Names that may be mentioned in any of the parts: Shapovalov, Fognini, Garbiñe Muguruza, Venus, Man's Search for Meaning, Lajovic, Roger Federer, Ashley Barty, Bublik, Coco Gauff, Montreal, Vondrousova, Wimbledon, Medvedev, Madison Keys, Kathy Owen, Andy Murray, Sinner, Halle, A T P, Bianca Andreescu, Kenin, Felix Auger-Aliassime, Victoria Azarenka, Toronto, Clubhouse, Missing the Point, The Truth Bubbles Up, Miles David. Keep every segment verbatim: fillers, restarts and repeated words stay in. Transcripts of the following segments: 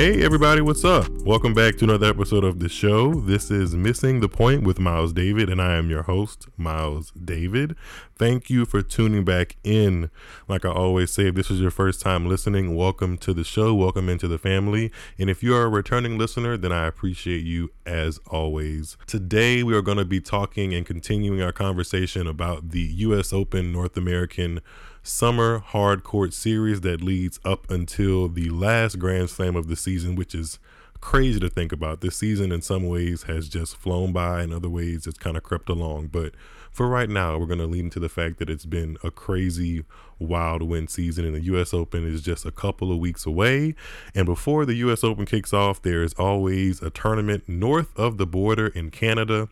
Hey everybody, what's up? Welcome back to another episode of the show. This is Missing the Point with Miles David, and I am your host, Miles David. Thank you for tuning back in. Like I always say, if this is your first time listening, welcome to the show, welcome into the family. And if you are a returning listener, then I appreciate you as always. Today, we are going to be talking and continuing our conversation about the U S Open North American Summer Hard Court Series that leads up until the last Grand Slam of the season, which is crazy to think about. This season in some ways has just flown by, in other ways it's kind of crept along, but for right now we're going to lean into the fact that it's been a crazy wild wind season and the U S Open is just a couple of weeks away. And before the U S Open kicks off, there is always a tournament north of the border in Canada,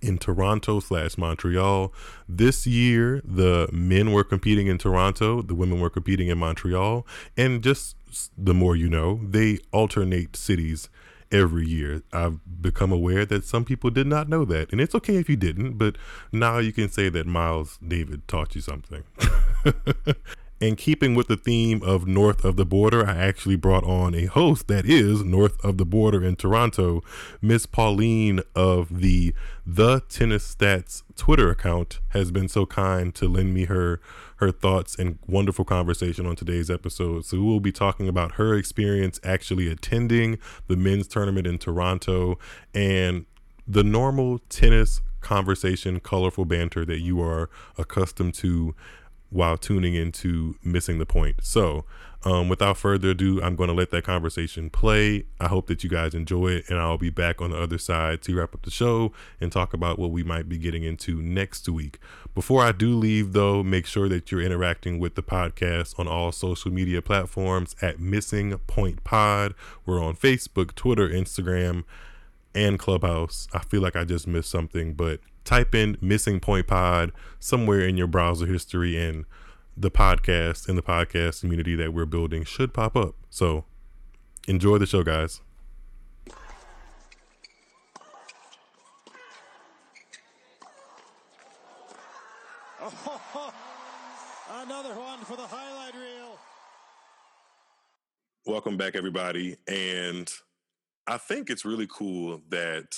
in Toronto slash Montreal. This year, the men were competing in Toronto, the women were competing in Montreal, and just the more you know, they alternate cities every year. I've become aware that some people did not know that, and it's okay if you didn't, but now you can say that Miles David taught you something. And keeping with the theme of north of the border, I actually brought on a host that is north of the border in Toronto, Miss Pauline of the The Tennis Stats Twitter account has been so kind to lend me her her thoughts and wonderful conversation on today's episode. So we'll be talking about her experience actually attending the men's tournament in Toronto and the normal tennis conversation, colorful banter that you are accustomed to while tuning into Missing the Point. So um, without further ado, I'm going to let that conversation play. I hope that you guys enjoy it, and I'll be back on the other side to wrap up the show and talk about what we might be getting into next week. Before I do leave though, make sure that you're interacting with the podcast on all social media platforms at Missing Point Pod. We're on Facebook, Twitter, Instagram, and Clubhouse. I feel like I just missed something, but type in Missing Point Pod somewhere in your browser history and the podcast and the podcast community that we're building should pop up. So enjoy the show, guys. Oh, another one for the highlight reel. Welcome back, everybody. And I think it's really cool that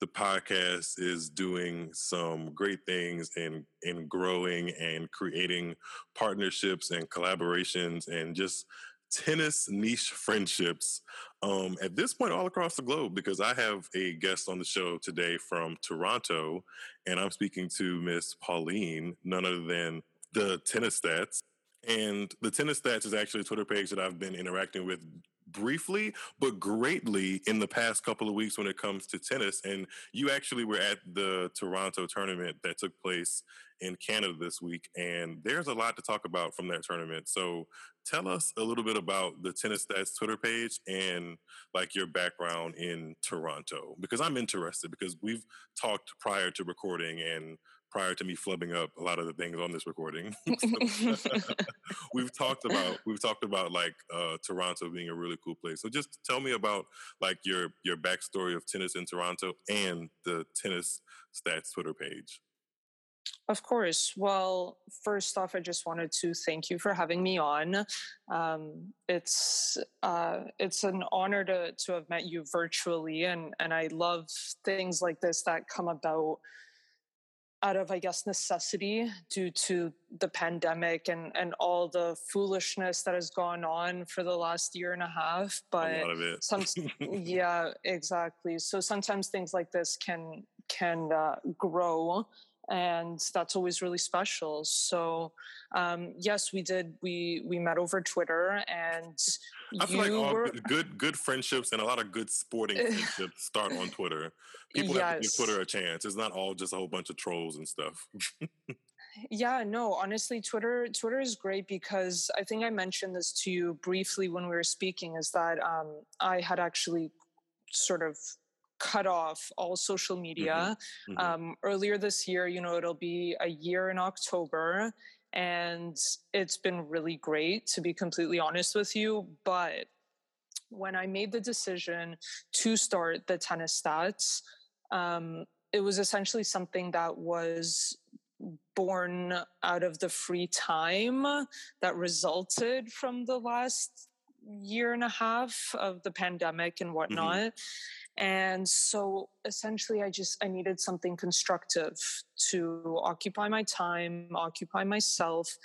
the podcast is doing some great things in, in growing and creating partnerships and collaborations and just tennis niche friendships um, at this point all across the globe, because I have a guest on the show today from Toronto, and I'm speaking to Miss Pauline, none other than The Tennis Stats. And The Tennis Stats is actually a Twitter page that I've been interacting with briefly but greatly in the past couple of weeks when it comes to tennis. And you actually were at the Toronto tournament that took place in Canada this week, and there's a lot to talk about from that tournament. So tell us a little bit about The Tennis Stats Twitter page and like your background in Toronto, because I'm interested, because we've talked prior to recording and prior to me flubbing up a lot of the things on this recording. So, we've talked about, we've talked about like uh, Toronto being a really cool place. So just tell me about like your, your backstory of tennis in Toronto and The Tennis Stats Twitter page. Of course. Well, first off, I just wanted to thank you for having me on. Um, it's uh, it's an honor to, to have met you virtually. And, and I love things like this that come about out of, I guess, necessity due to the pandemic and, and all the foolishness that has gone on for the last year and a half. But a lot of it. some, yeah, exactly. So sometimes things like this can can uh, grow, and that's always really special. So um, yes, we did. We we met over Twitter, and I feel like all were... good good friendships and a lot of good sporting friendships start on Twitter. People yes. have to give Twitter a chance. It's not all just a whole bunch of trolls and stuff. Yeah, no, honestly, Twitter Twitter is great, because I think I mentioned this to you briefly when we were speaking, is that um, I had actually sort of cut off all social media mm-hmm. Mm-hmm. Um, earlier this year. You know, it'll be a year in October, and it's been really great, to be completely honest with you. But when I made the decision to start The Tennis Stats, um, it was essentially something that was born out of the free time that resulted from the last year and a half of the pandemic and whatnot. Mm-hmm. And so essentially I just, I needed something constructive to occupy my time, occupy myself.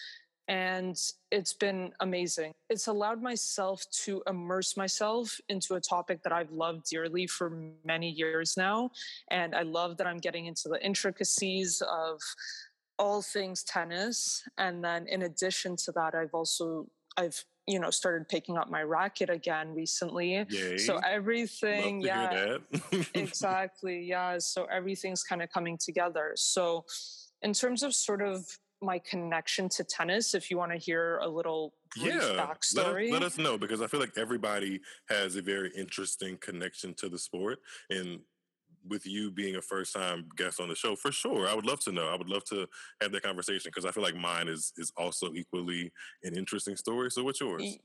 And it's been amazing. It's allowed myself to immerse myself into a topic that I've loved dearly for many years now. And I love that I'm getting into the intricacies of all things tennis. And then in addition to that, I've also, I've, you know, started picking up my racket again recently. Yay. So everything, yeah, exactly. Yeah. So everything's kind of coming together. So in terms of sort of my connection to tennis, if you want to hear a little brief yeah, backstory. Let us, let us know, because I feel like everybody has a very interesting connection to the sport. And with you being a first-time guest on the show, for sure, I would love to know. I would love to have that conversation, because I feel like mine is is also equally an interesting story. So what's yours?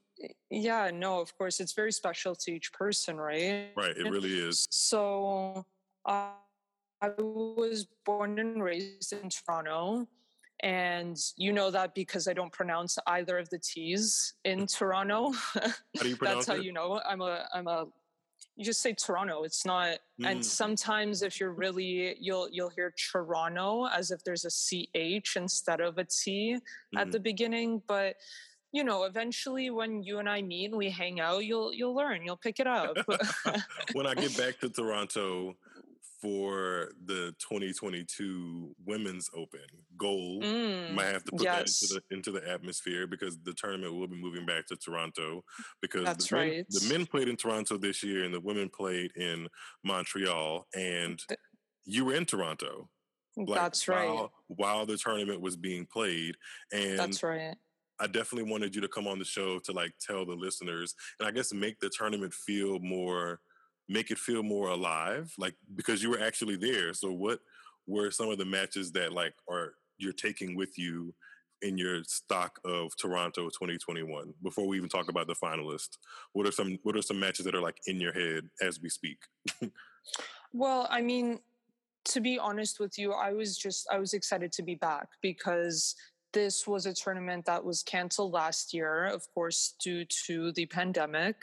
Yeah, no, of course. It's very special to each person, right? Right, it really is. So uh, I was born and raised in Toronto. And you know that because I don't pronounce either of the T's in Toronto. How do you pronounce That's how it? You know. I'm a, I'm a, you just say Toronto. It's not, mm. and sometimes if you're really, you'll, you'll hear Toronto as if there's a C H instead of a T mm. at the beginning. But, you know, eventually when you and I meet and we hang out, you'll, you'll learn, you'll pick it up. When I get back to Toronto for the twenty twenty-two Women's Open goal. Mm, might have to put yes. that into the into the atmosphere, because the tournament will be moving back to Toronto, because That's the, men, right. the men played in Toronto this year and the women played in Montreal, and the, you were in Toronto. Like, that's right. While, while the tournament was being played. And that's right. I definitely wanted you to come on the show to like tell the listeners and I guess make the tournament feel more make it feel more alive, like, because you were actually there. So what were some of the matches that like are you're taking with you in your stock of Toronto twenty twenty-one? Before we even talk about the finalists, what are some what are some matches that are like in your head as we speak? Well, I mean, to be honest with you, I was just I was excited to be back, because this was a tournament that was canceled last year, of course, due to the pandemic.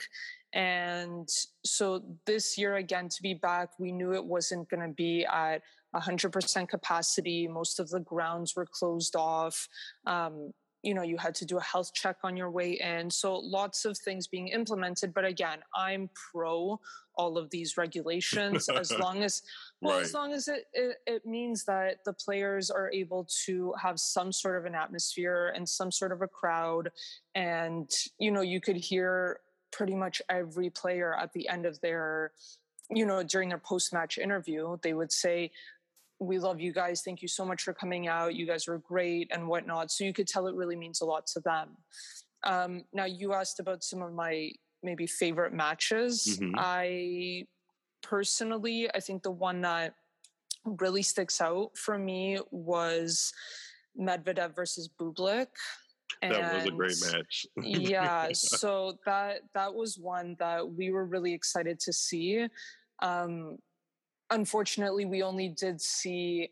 And so this year, again, to be back, we knew it wasn't going to be at one hundred percent capacity. Most of the grounds were closed off. Um, you know, you had to do a health check on your way in. So lots of things being implemented. But again, I'm pro all of these regulations as long as, well, right. as long as it, it, it means that the players are able to have some sort of an atmosphere and some sort of a crowd. And, you know, you could hear pretty much every player at the end of their, you know, during their post-match interview, they would say, we love you guys. Thank you so much for coming out. You guys were great and whatnot. So you could tell it really means a lot to them. Um, now you asked about some of my maybe favorite matches. Mm-hmm. I personally, I think the one that really sticks out for me was Medvedev versus Bublik. And that was a great match. Yeah, so that that was one that we were really excited to see. Um, unfortunately, we only did see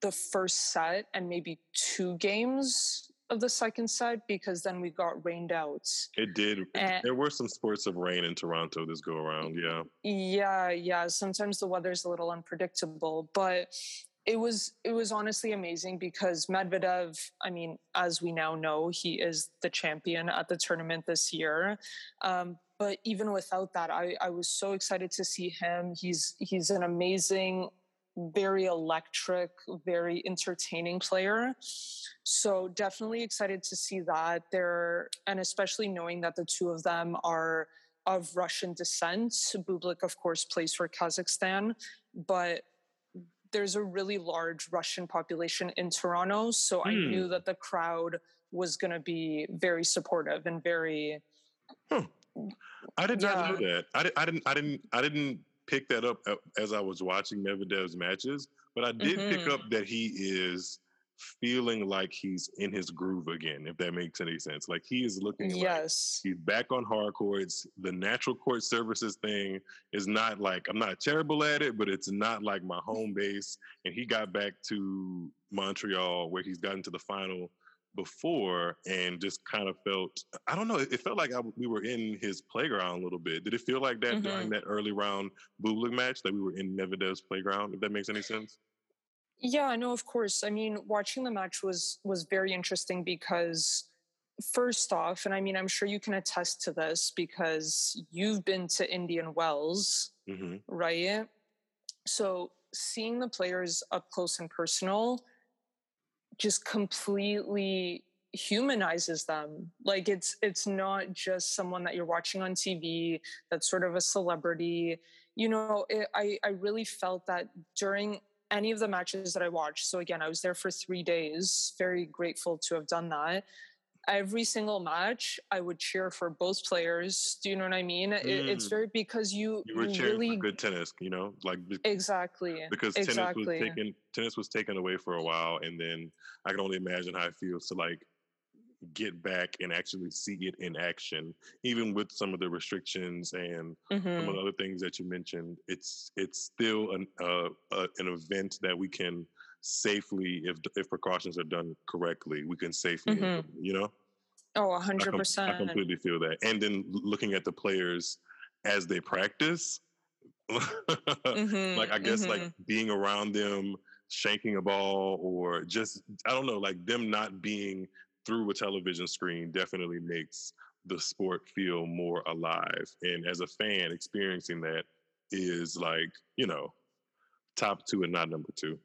the first set and maybe two games of the second set, because then we got rained out. It did. And there were some spurts of rain in Toronto this go around, yeah. Yeah, yeah. Sometimes the weather's a little unpredictable, but It was it was honestly amazing, because Medvedev, I mean, as we now know, he is the champion at the tournament this year. Um, but even without that, I, I was so excited to see him. He's he's an amazing, very electric, very entertaining player. So definitely excited to see that there, and especially knowing that the two of them are of Russian descent. Bublik, of course, plays for Kazakhstan, but there's a really large Russian population in Toronto. So hmm. I knew that the crowd was going to be very supportive and very, huh. I did not yeah. know that. I, I didn't, I didn't, I didn't pick that up as I was watching Medvedev's matches, but I did mm-hmm. pick up that he is feeling like he's in his groove again, if that makes any sense. Like he is looking yes. like he's back on hard courts. The natural court services thing is not like, I'm not terrible at it, but it's not like my home base. And he got back to Montreal, where he's gotten to the final before and just kind of felt, I don't know, it felt like I, we were in his playground a little bit. Did it feel like that mm-hmm. during that early round Bublik match, that we were in Medvedev's playground, if that makes any sense? Yeah, no, of course. I mean, watching the match was was very interesting because first off, and I mean, I'm sure you can attest to this because you've been to Indian Wells, mm-hmm. right? So seeing the players up close and personal just completely humanizes them. Like it's it's not just someone that you're watching on T V that's sort of a celebrity. You know, it, I, I really felt that during any of the matches that I watched. So again, I was there for three days, very grateful to have done that. Every single match, I would cheer for both players. Do you know what I mean? Mm. It, it's very because you, you were cheering really for good tennis, you know, like exactly because exactly. tennis was taken tennis was taken away for a while, and then I can only imagine how it feels to like get back and actually see it in action, even with some of the restrictions and mm-hmm. some of the other things that you mentioned. It's it's still an uh, uh, an event that we can. Safely, if if precautions are done correctly, we can safely, mm-hmm. you know? Oh, one hundred percent. I, com- I completely feel that. And then looking at the players as they practice, mm-hmm. like I guess mm-hmm. like being around them, shanking a ball or just, I don't know, like them not being through a television screen definitely makes the sport feel more alive. And as a fan, experiencing that is like, you know, top two and not number two.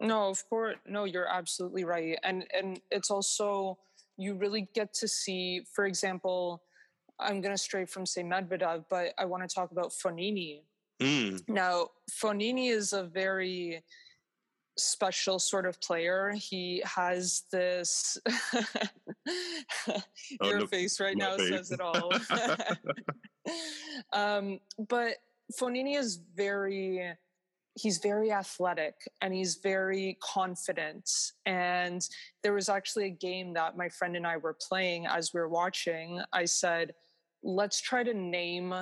No, of course. No, you're absolutely right. And and it's also, you really get to see, for example, I'm going to stray from, say, Medvedev, but I want to talk about Fognini. Mm. Now, Fognini is a very special sort of player. He has this... Your oh, no, face right now face. Says it all. um, but Fognini is very... He's very athletic and he's very confident. And there was actually a game that my friend and I were playing as we were watching. I said, let's try to name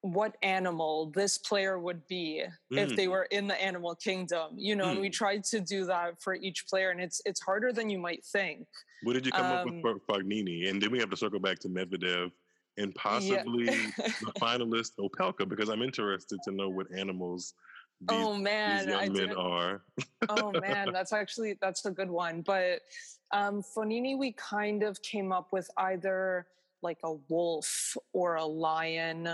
what animal this player would be mm. if they were in the animal kingdom. You know, mm. and we tried to do that for each player. And it's it's harder than you might think. What did you come um, up with for Fognini? And then we have to circle back to Medvedev. And possibly yeah. the finalist Opelka, because I'm interested to know what animals these, oh, man. these young I men didn't... are. Oh man, that's actually that's a good one. But um, Fognini, we kind of came up with either like a wolf or a lion,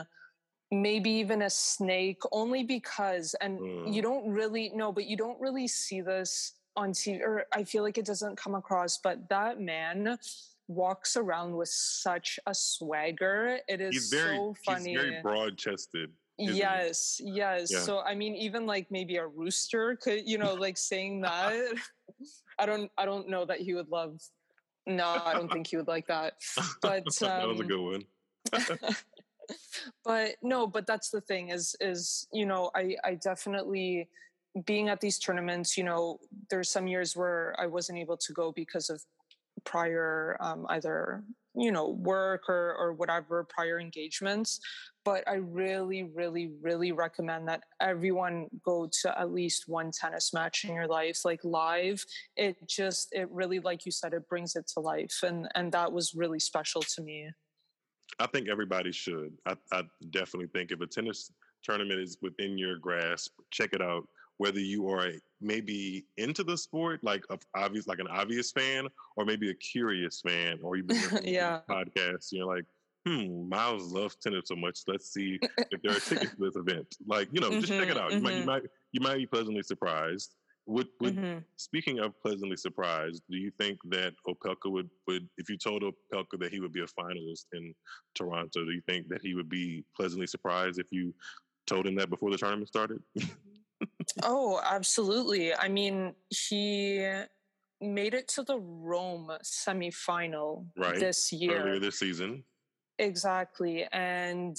maybe even a snake, only because, and mm. you don't really know, but you don't really see this on T V, or I feel like it doesn't come across. But that man walks around with such a swagger. It is he's very, so funny. He's very broad-chested. Yes, he? yes. Yeah. So I mean, even like maybe a rooster could, you know, like saying that. I don't, I don't know that he would love. No, I don't think he would like that. But um, that was a good one. But no, but that's the thing is, is you know, I, I definitely. Being at these tournaments, you know, there's some years where I wasn't able to go because of prior um, either, you know, work or, or whatever prior engagements. But I really, really, really recommend that everyone go to at least one tennis match in your life, like live. It just, it really, like you said, it brings it to life. And, and that was really special to me. I think everybody should. I, I definitely think if a tennis tournament is within your grasp, check it out. Whether you are maybe into the sport, like a obvious, like an obvious fan, or maybe a curious fan, or you've been listening yeah. to podcasts, you're like, hmm, Miles loves tennis so much. Let's see if there are tickets for this event. Like, you know, mm-hmm, just check it out. Mm-hmm. You might, you might, you might be pleasantly surprised. Would, would mm-hmm. Speaking of pleasantly surprised, do you think that Opelka would, would, if you told Opelka that he would be a finalist in Toronto, do you think that he would be pleasantly surprised if you told him that before the tournament started? Oh, absolutely. I mean, he made it to the Rome semifinal right. this year. Earlier this season. Exactly. And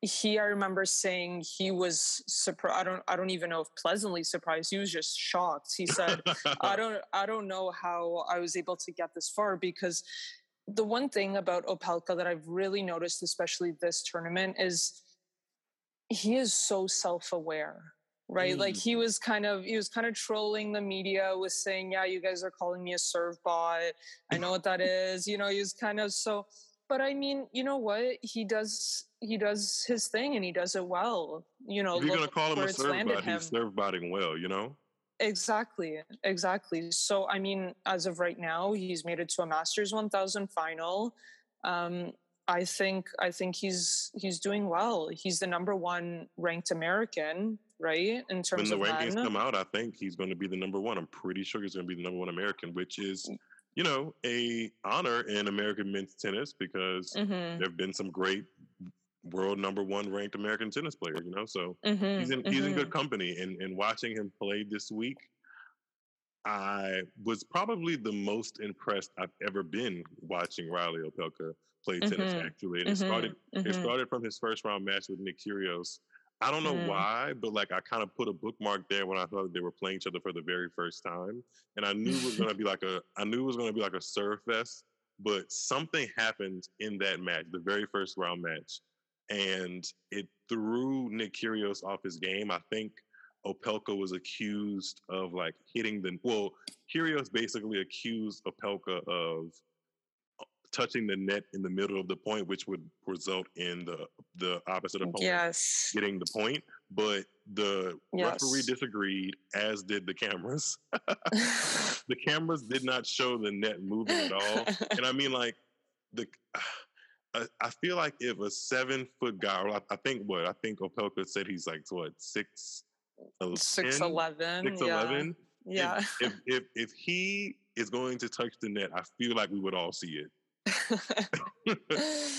he, I remember saying he was surprised. I don't, I don't even know if pleasantly surprised. He was just shocked. He said, I don't, I don't know how I was able to get this far, because the one thing about Opelka that I've really noticed, especially this tournament, is he is so self-aware. right? Mm. Like he was kind of, he was kind of trolling the media with saying, yeah, you guys are calling me a serve bot. I know what that is. You know, he was kind of so, but I mean, you know what? He does, he does his thing and he does it well. You know, you're going to call him a serve bot. He's serve botting well, you know? Exactly. Exactly. So, I mean, as of right now, he's made it to a Masters one thousand final. Um, I think, I think he's, he's doing well. He's the number one ranked American, right? In terms of when the rankings men. Come out, I think he's going to be the number one. I'm pretty sure he's going to be the number one American, which is, you know, a honor in American men's tennis because mm-hmm. there've been some great world number one ranked American tennis player, you know, so mm-hmm, he's in mm-hmm. he's in good company. And, and watching him play this week, I was probably the most impressed I've ever been watching Riley Opelka play mm-hmm. tennis, actually. And mm-hmm. it started mm-hmm. it started from his first round match with Nick Kyrgios. I don't know mm-hmm. why, but like I kind of put a bookmark there when I thought they were playing each other for the very first time. And I knew it was gonna be like a I knew it was gonna be like a serve fest, but something happened in that match, the very first round match. And it threw Nick Kyrgios off his game. I think Opelka was accused of like hitting the... Well, Kyrgios basically accused Opelka of touching the net in the middle of the point, which would result in the the opposite opponent yes. getting the point. But the yes. referee disagreed, as did the cameras. The cameras did not show the net moving at all. And I mean, like... the. I feel like if a seven foot guy, I think what I think Opelka said he's like what six, six eleven, six yeah. eleven. Yeah. If, if if if he is going to touch the net, I feel like we would all see it.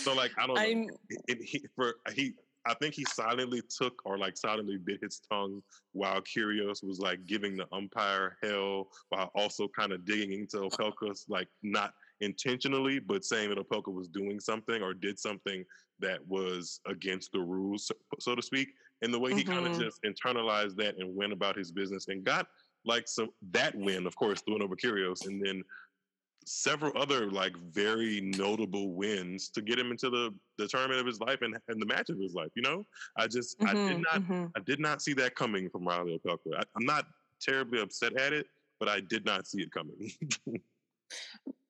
So like I don't know. It, it, he, for he, I think he silently took or like silently bit his tongue while Kyrgios was like giving the umpire hell while also kind of digging into Opelka's like not. Intentionally, but saying that Opelka was doing something or did something that was against the rules, so, so to speak. And the way mm-hmm. he kind of just internalized that and went about his business and got like some that win, of course, the win over Kyrgios, and then several other like very notable wins to get him into the, the tournament of his life and, and the match of his life. You know, I just mm-hmm, I did not mm-hmm. I did not see that coming from Riley Opelka. I, I'm not terribly upset at it, but I did not see it coming.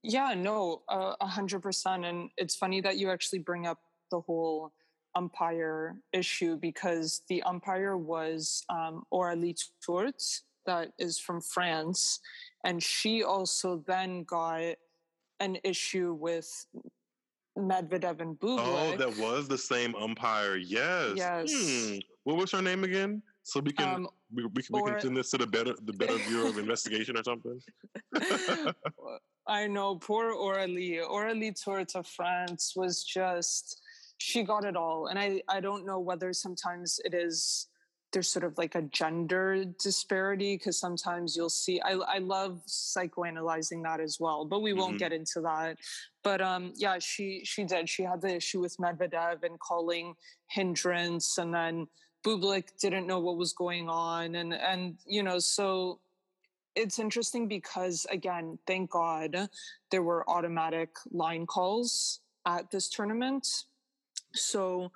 Yeah, no, a hundred percent. And it's funny that you actually bring up the whole umpire issue because the umpire was um, Aurélie Tour, that is from France. And she also then got an issue with Medvedev and Bublik. Oh, that was the same umpire. Yes. Yes. Hmm. What was her name again? So we can um, we, we, we or, can send this to the better the better Bureau of Investigation or something. I know, poor Aurélie. Aurélie Tour to France was just, she got it all. And I, I don't know whether sometimes it is, there's sort of like a gender disparity because sometimes you'll see, I, I love psychoanalyzing that as well, but we mm-hmm. won't get into that. But um, yeah, she, she did. She had the issue with Medvedev and calling hindrance and then Bublik didn't know what was going on. And, and you know, so... It's interesting because, again, thank God there were automatic line calls at this tournament. So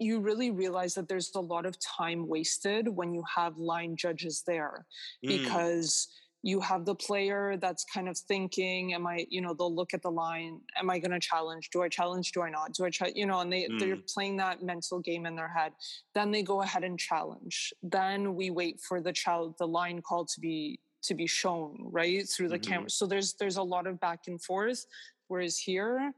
you really realize that there's a lot of time wasted when you have line judges there mm. because you have the player that's kind of thinking, am I, you know, they'll look at the line, am I going to challenge? Do I challenge? Do I not? Do I, ch-? you know, and they, mm. they're playing that mental game in their head. Then they go ahead and challenge. Then we wait for the child, the line call to be, to be shown right through the mm-hmm. camera. So there's, there's a lot of back and forth. Whereas here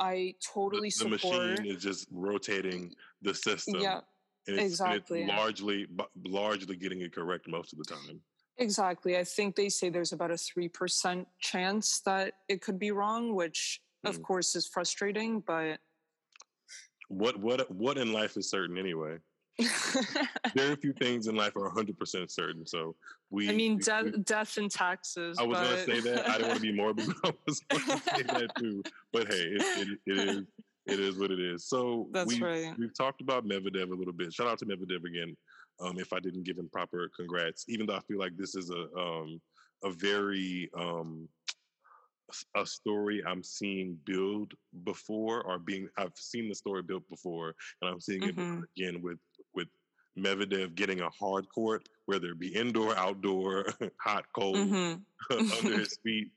I totally the, the support. The machine is just rotating the system. Yeah, and it's, exactly. And it's largely, largely getting it correct most of the time. Exactly. I think they say there's about a three percent chance that it could be wrong, which of mm. course is frustrating, but what what what in life is certain anyway? Very few things in life are one hundred percent certain. So we I mean de- we, death and taxes. I was but... going to say that. I didn't want to be morbid, but I was going to say that too. But hey, it, it, it is it is what it is. So That's we, right. we've talked about Medvedev a little bit. Shout out to Medvedev again. Um, if I didn't give him proper congrats, even though I feel like this is a um, a very um, a story I'm seeing build before, or being I've seen the story built before, and I'm seeing mm-hmm. it again with with Medvedev getting a hard court, whether it be indoor, outdoor, hot, cold, mm-hmm. under his feet,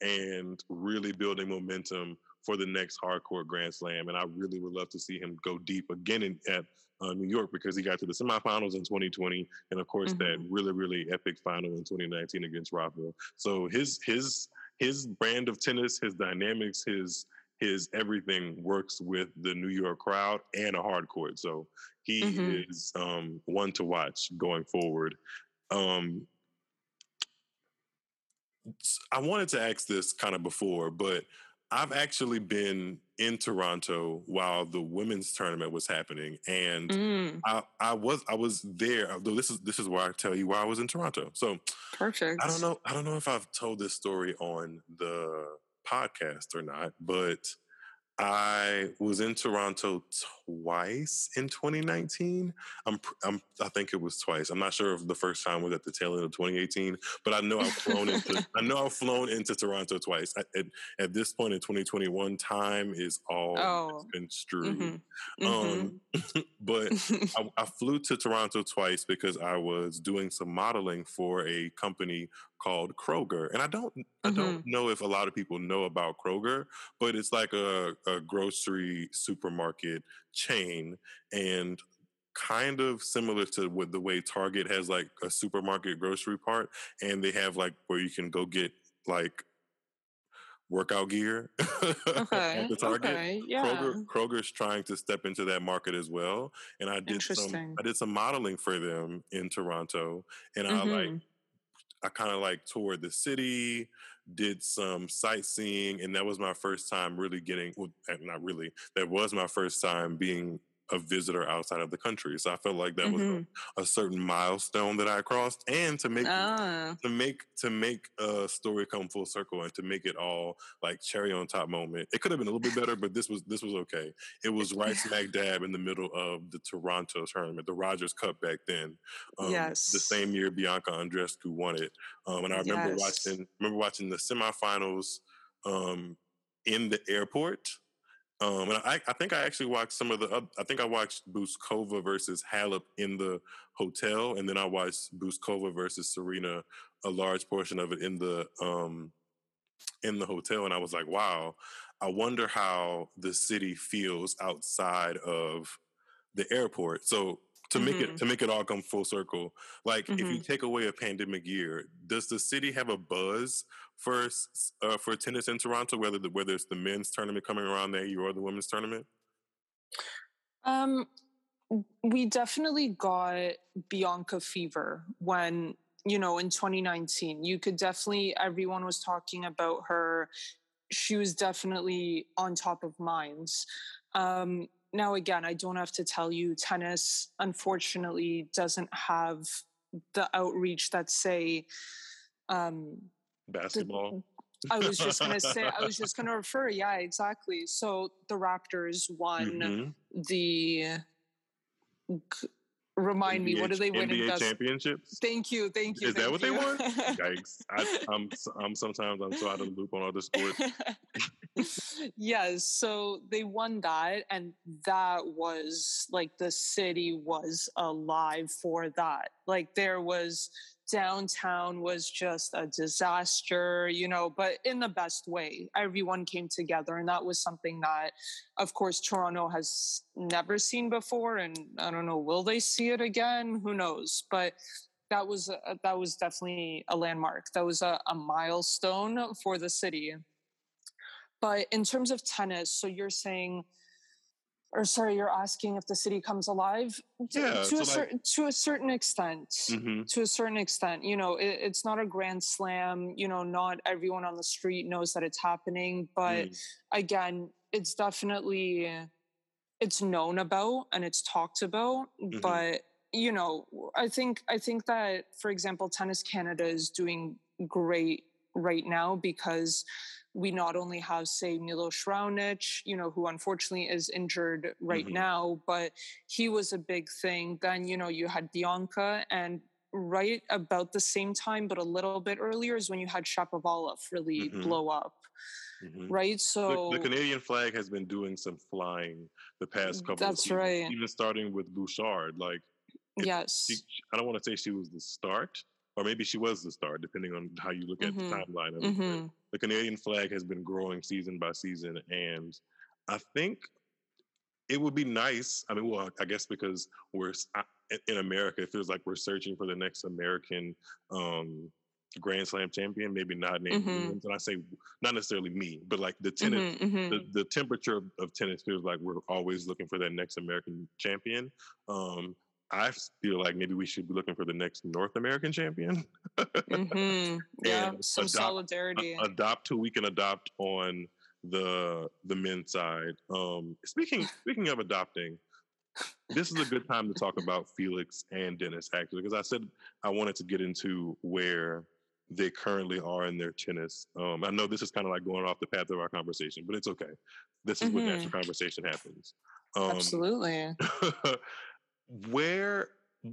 and really building momentum for the next hard court Grand Slam. And I really would love to see him go deep again in, at uh, New York, because he got to the semifinals in twenty twenty. And of course, mm-hmm. that really, really epic final in twenty nineteen against Rafa. So his, his, his brand of tennis, his dynamics, his, his everything works with the New York crowd and a hard court. So he mm-hmm. is um, one to watch going forward. Um, I wanted to ask this kind of before, but I've actually been in Toronto while the women's tournament was happening, and mm. I, I was I was there. Though this is this is where I tell you why I was in Toronto. So perfect. I don't know. I don't know if I've told this story on the podcast or not, but I was in Toronto twice in twenty nineteen. I'm, I'm, I think it was twice. I'm not sure if the first time was at the tail end of twenty eighteen, but I know I've flown into, I know I've flown into Toronto twice. I, at, at this point in twenty twenty-one, time is all oh. construed. Mm-hmm. Um, mm-hmm. But I, I flew to Toronto twice because I was doing some modeling for a company called Kroger. And I don't mm-hmm. I don't know if a lot of people know about Kroger, but it's like a, a grocery supermarket chain, and kind of similar to what the way Target has like a supermarket grocery part, and they have like where you can go get like workout gear. Okay. At the Target. Okay. Yeah. Kroger, Kroger's trying to step into that market as well. And I did some I did some modeling for them in Toronto, and mm-hmm. I like I kind of like toured the city, did some sightseeing, and that was my first time really getting, well, not really, that was my first time being a visitor outside of the country. So I felt like that mm-hmm. was a, a certain milestone that I crossed, and to make ah. to make to make a story come full circle and to make it all like cherry on top moment. It could have been a little bit better, but this was this was okay. It was right smack dab in the middle of the Toronto tournament, the Rogers Cup back then. Um, yes, the same year Bianca Andreescu won it, um, and I remember yes. watching remember watching the semifinals um, in the airport. Um, and I, I think I actually watched some of the, uh, I think I watched Buzkova versus Halep in the hotel. And then I watched Buzkova versus Serena, a large portion of it in the, um, in the hotel. And I was like, wow, I wonder how the city feels outside of the airport. So to mm-hmm. make it, to make it all come full circle, like mm-hmm. if you take away a pandemic year, does the city have a buzz for uh, for tennis in Toronto, whether the, whether it's the men's tournament coming around that year or the women's tournament? Um, we definitely got Bianca fever when, you know, in twenty nineteen, you could definitely, everyone was talking about her. She was definitely on top of minds. Um, now, again, I don't have to tell you, tennis, unfortunately, doesn't have the outreach that, say, um, basketball. The, I was just going to say, I was just going to refer. Yeah, exactly. So the Raptors won mm-hmm. the, g- remind N B A, me, what did they win? N B A in the championships? Thank you. Thank you. Is thank that what you. They won? Yikes. I, I'm, I'm sometimes I'm so out of the loop on other sports. Yes. Yeah, so they won that. And that was like, the city was alive for that. Like there was, downtown was just a disaster, you know, but in the best way. Everyone came together, and that was something that, of course, Toronto has never seen before, and I don't know, will they see it again? Who knows? But that was a, that was definitely a landmark. That was a, a milestone for the city. But in terms of tennis, so you're saying, or sorry, you're asking if the city comes alive? Yeah, to, a like, cer- to a certain extent, mm-hmm. to a certain extent, you know, it, it's not a grand slam, you know, not everyone on the street knows that it's happening, but mm. again, it's definitely, it's known about and it's talked about, mm-hmm. but you know, I think, I think that, for example, Tennis Canada is doing great right now because we not only have, say, Milos Raonic, you know, who unfortunately is injured right mm-hmm. now, but he was a big thing. Then, you know, you had Bianca, and right about the same time, but a little bit earlier, is when you had Shapovalov really mm-hmm. blow up, mm-hmm. right? So the, the Canadian flag has been doing some flying the past couple. That's of years, right. Even starting with Bouchard, like Yes. She, I don't want to say she was the start, or maybe she was the start, depending on how you look at mm-hmm. the timeline of mm-hmm. it. The Canadian flag has been growing season by season, and I think it would be nice. I mean, well, I guess because we're in America, it feels like we're searching for the next American um, Grand Slam champion. Maybe not named mm-hmm. Williams, and I say not necessarily me, but like the tennis, mm-hmm, mm-hmm. The, the temperature of, of tennis feels like we're always looking for that next American champion. Um, I feel like maybe we should be looking for the next North American champion. mm-hmm. Yeah, some adopt, solidarity. A, adopt who we can adopt on the the men's side. Um, speaking speaking of adopting, this is a good time to talk about Felix and Dennis, actually, because I said I wanted to get into where they currently are in their tennis. Um, I know this is kind of like going off the path of our conversation, but it's okay. This is mm-hmm. where natural conversation happens. Um, Absolutely. Where,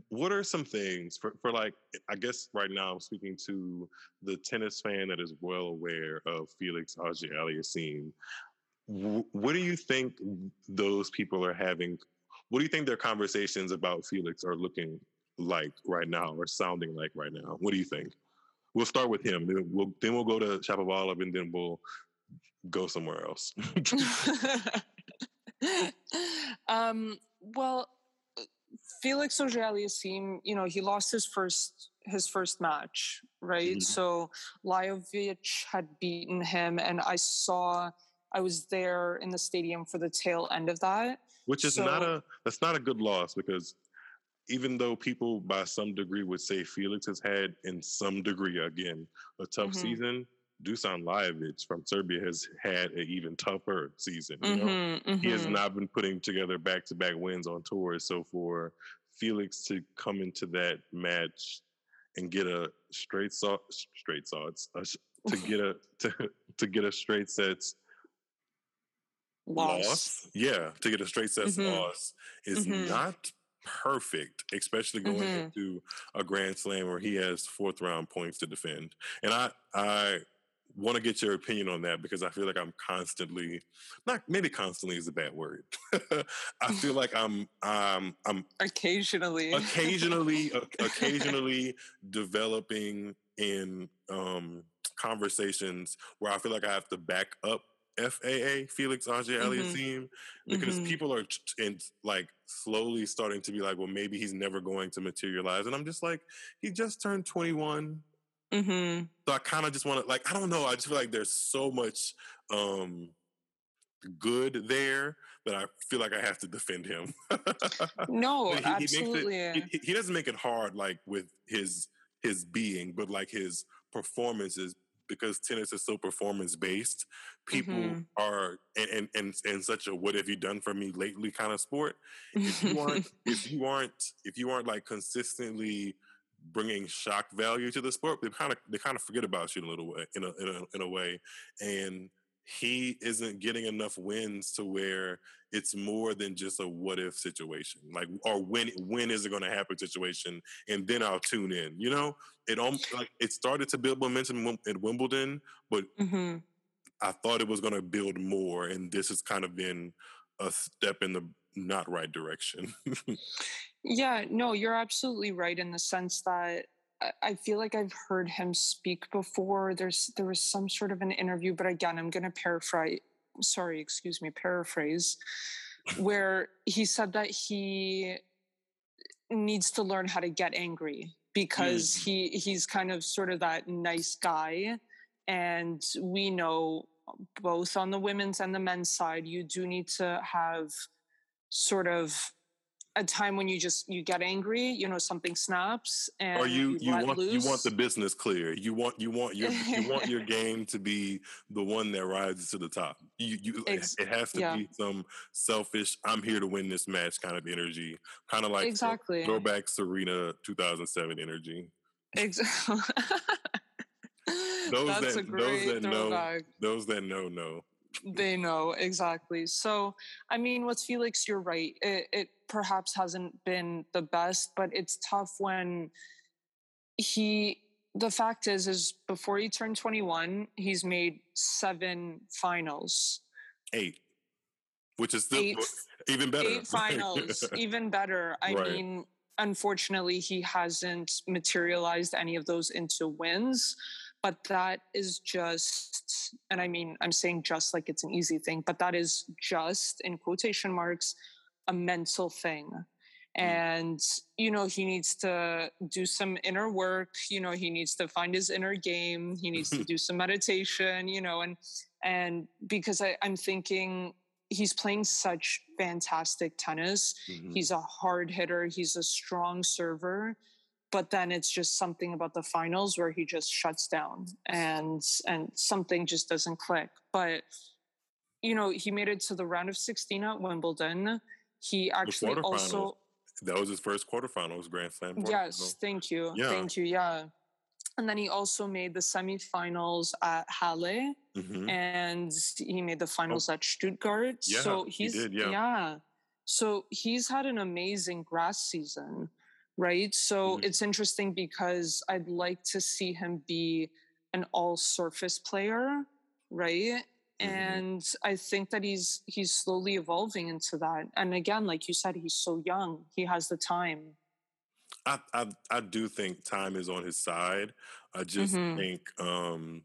what are some things for, for like, I guess right now I'm speaking to the tennis fan that is well aware of Felix Auger-Aliassime. What do you think those people are having? What do you think their conversations about Felix are looking like right now, or sounding like right now? What do you think? We'll start with him. Then we'll, then we'll go to Shapovalov, and then we'll go somewhere else. um, well, Felix Auger-Aliassime, you know, he lost his first his first match, right? Mm-hmm. So Lajovic had beaten him, and I saw, I was there in the stadium for the tail end of that. Which is so, not a, that's not a good loss, because even though people by some degree would say Felix has had, in some degree, again, a tough mm-hmm. season, Dusan Lajovic from Serbia has had an even tougher season. You know? Mm-hmm, mm-hmm. He has not been putting together back-to-back wins on tours. So for Felix to come into that match and get a straight saw, straight sets to get a to, to get a straight sets loss, loss yeah, to get a straight sets mm-hmm. loss is mm-hmm. not perfect, especially going mm-hmm. into a Grand Slam where he has fourth round points to defend. And I, I. want to get your opinion on that, because I feel like I'm constantly, not maybe constantly is a bad word. I feel like I'm, I'm, I'm occasionally, occasionally, occasionally developing in um, conversations where I feel like I have to back up F A A, Felix Auger-Aliassime, mm-hmm. because mm-hmm. people are t- in, like slowly starting to be like, well, maybe he's never going to materialize. And I'm just like, he just turned twenty-one. Mm-hmm. So I kind of just want to, like, I don't know. I just feel like there's so much um, good there that I feel like I have to defend him. No, he, absolutely. He, makes it, he, he doesn't make it hard, like, with his his being, but, like, his performances, because tennis is so performance-based. People mm-hmm. are, and, and, and, and such a what have you done for me lately kind of sport. If you aren't, if you aren't, if you aren't, like, consistently bringing shock value to the sport, they kind of they kind of forget about you in a little way, in a, in a in a way, and he isn't getting enough wins to where it's more than just a what if situation, like, or when when is it going to happen situation, and then I'll tune in. You know, it almost, like, it started to build momentum at Wimbledon, but mm-hmm. I thought it was going to build more, and this has kind of been a step in the not right direction. Yeah, no, you're absolutely right in the sense that I feel like I've heard him speak before. There's there was some sort of an interview, but again, I'm going to paraphrase. Sorry, excuse me, paraphrase, where he said that he needs to learn how to get angry, because mm. he he's kind of sort of that nice guy, and we know both on the women's and the men's side, you do need to have sort of a time when you just, you get angry, you know, something snaps, and or you, you, you let want loose. You want the business clear. You want you want your you want your game to be the one that rises to the top. You, you Ex- it has to yeah. be some selfish, I'm here to win this match kind of energy, kind of like exactly. Go back Serena two thousand seven energy. Exactly. those That's that, a great those that know, those that know know. They know, exactly. So, I mean, with Felix, you're right. It, it perhaps hasn't been the best, but it's tough when he, the fact is, is before he turned twenty-one, he's made seven finals. Eight. Which is still eight, even better. Eight finals, even better. I right. mean, unfortunately, he hasn't materialized any of those into wins. But that is just, and I mean, I'm saying just like it's an easy thing, but that is just, in quotation marks, a mental thing. And, you know, he needs to do some inner work, you know, he needs to find his inner game, he needs to do some meditation, you know, and, and because I, I'm thinking he's playing such fantastic tennis. Mm-hmm. He's a hard hitter. He's a strong server, but then it's just something about the finals where he just shuts down and, and something just doesn't click. But, you know, he made it to the round of sixteen at Wimbledon. He actually also... That was his first quarterfinals, Grand Slam. Yes, so, thank you. Yeah. Thank you, yeah. And then he also made the semifinals at Halle, mm-hmm. and he made the finals oh. at Stuttgart. Yeah, so he's, he did, yeah. yeah. So he's had an amazing grass season, right? So mm-hmm. it's interesting because I'd like to see him be an all-surface player, right? Mm-hmm. And I think that he's he's slowly evolving into that. And again, like you said, he's so young. He has the time. I I, I do think time is on his side. I just mm-hmm. think um,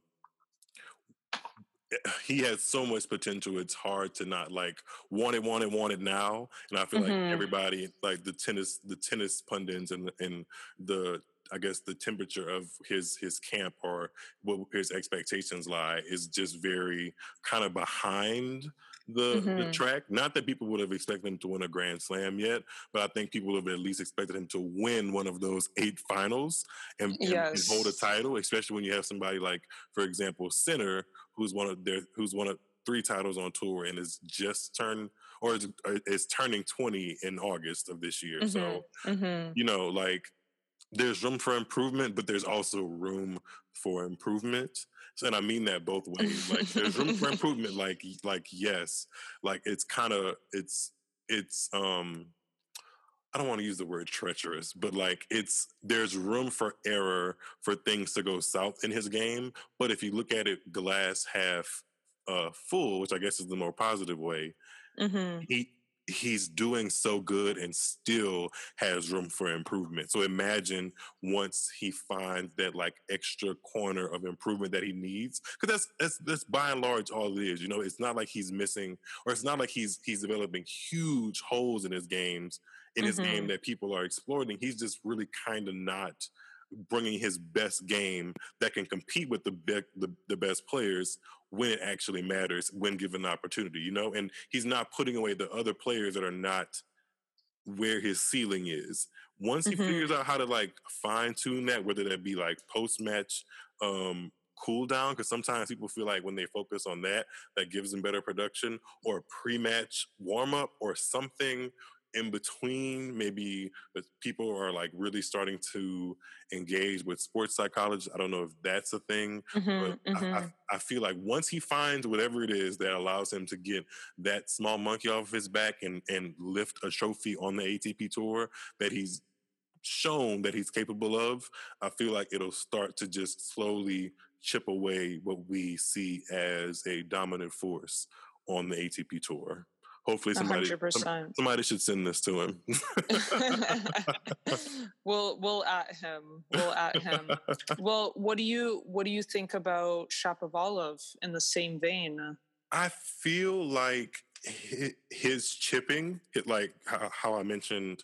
he has so much potential. It's hard to not like want it, want it, want it now. And I feel mm-hmm. like everybody, like the tennis, the tennis pundits and and the. I guess the temperature of his his camp or what his expectations lie is just very kind of behind the, mm-hmm. the track. Not that people would have expected him to win a Grand Slam yet, but I think people would have at least expected him to win one of those eight finals and, yes. and hold a title, especially when you have somebody like, for example, Sinner, who's one of their who's one of three titles on tour and is just turned or is, is turning twenty in August of this year. Mm-hmm. So, mm-hmm. you know, like, there's room for improvement, but there's also room for improvement. So, and I mean that both ways. Like there's room for improvement. Like, like, yes, like it's kind of, it's, it's, um, I don't want to use the word treacherous, but like it's, there's room for error for things to go south in his game. But if you look at it, glass half uh, full, which I guess is the more positive way, mm-hmm. he, he's doing so good and still has room for improvement. So imagine once he finds that like extra corner of improvement that he needs, because that's, that's that's by and large all it is. You know, it's not like he's missing, or it's not like he's he's developing huge holes in his games in mm-hmm. his game that people are exploiting. He's just really kind of not bringing his best game that can compete with the, be- the the best players when it actually matters, when given the opportunity, you know? And he's not putting away the other players that are not where his ceiling is. Once he mm-hmm. figures out how to, like, fine-tune that, whether that be, like, post-match um, cool-down, because sometimes people feel like when they focus on that, that gives them better production, or pre-match warm-up or something in between. Maybe people are like really starting to engage with sports psychologists. I don't know if that's a thing, mm-hmm, but mm-hmm. I, I, I feel like once he finds whatever it is that allows him to get that small monkey off his back and, and lift a trophy on the A T P tour that he's shown that he's capable of, I feel like it'll start to just slowly chip away what we see as a dominant force on the A T P tour. Hopefully somebody, one hundred percent. Somebody should send this to him. we'll we'll at him. We'll at him. Well, what do you what do you think about Shapovalov in the same vein? I feel like his chipping, like how I mentioned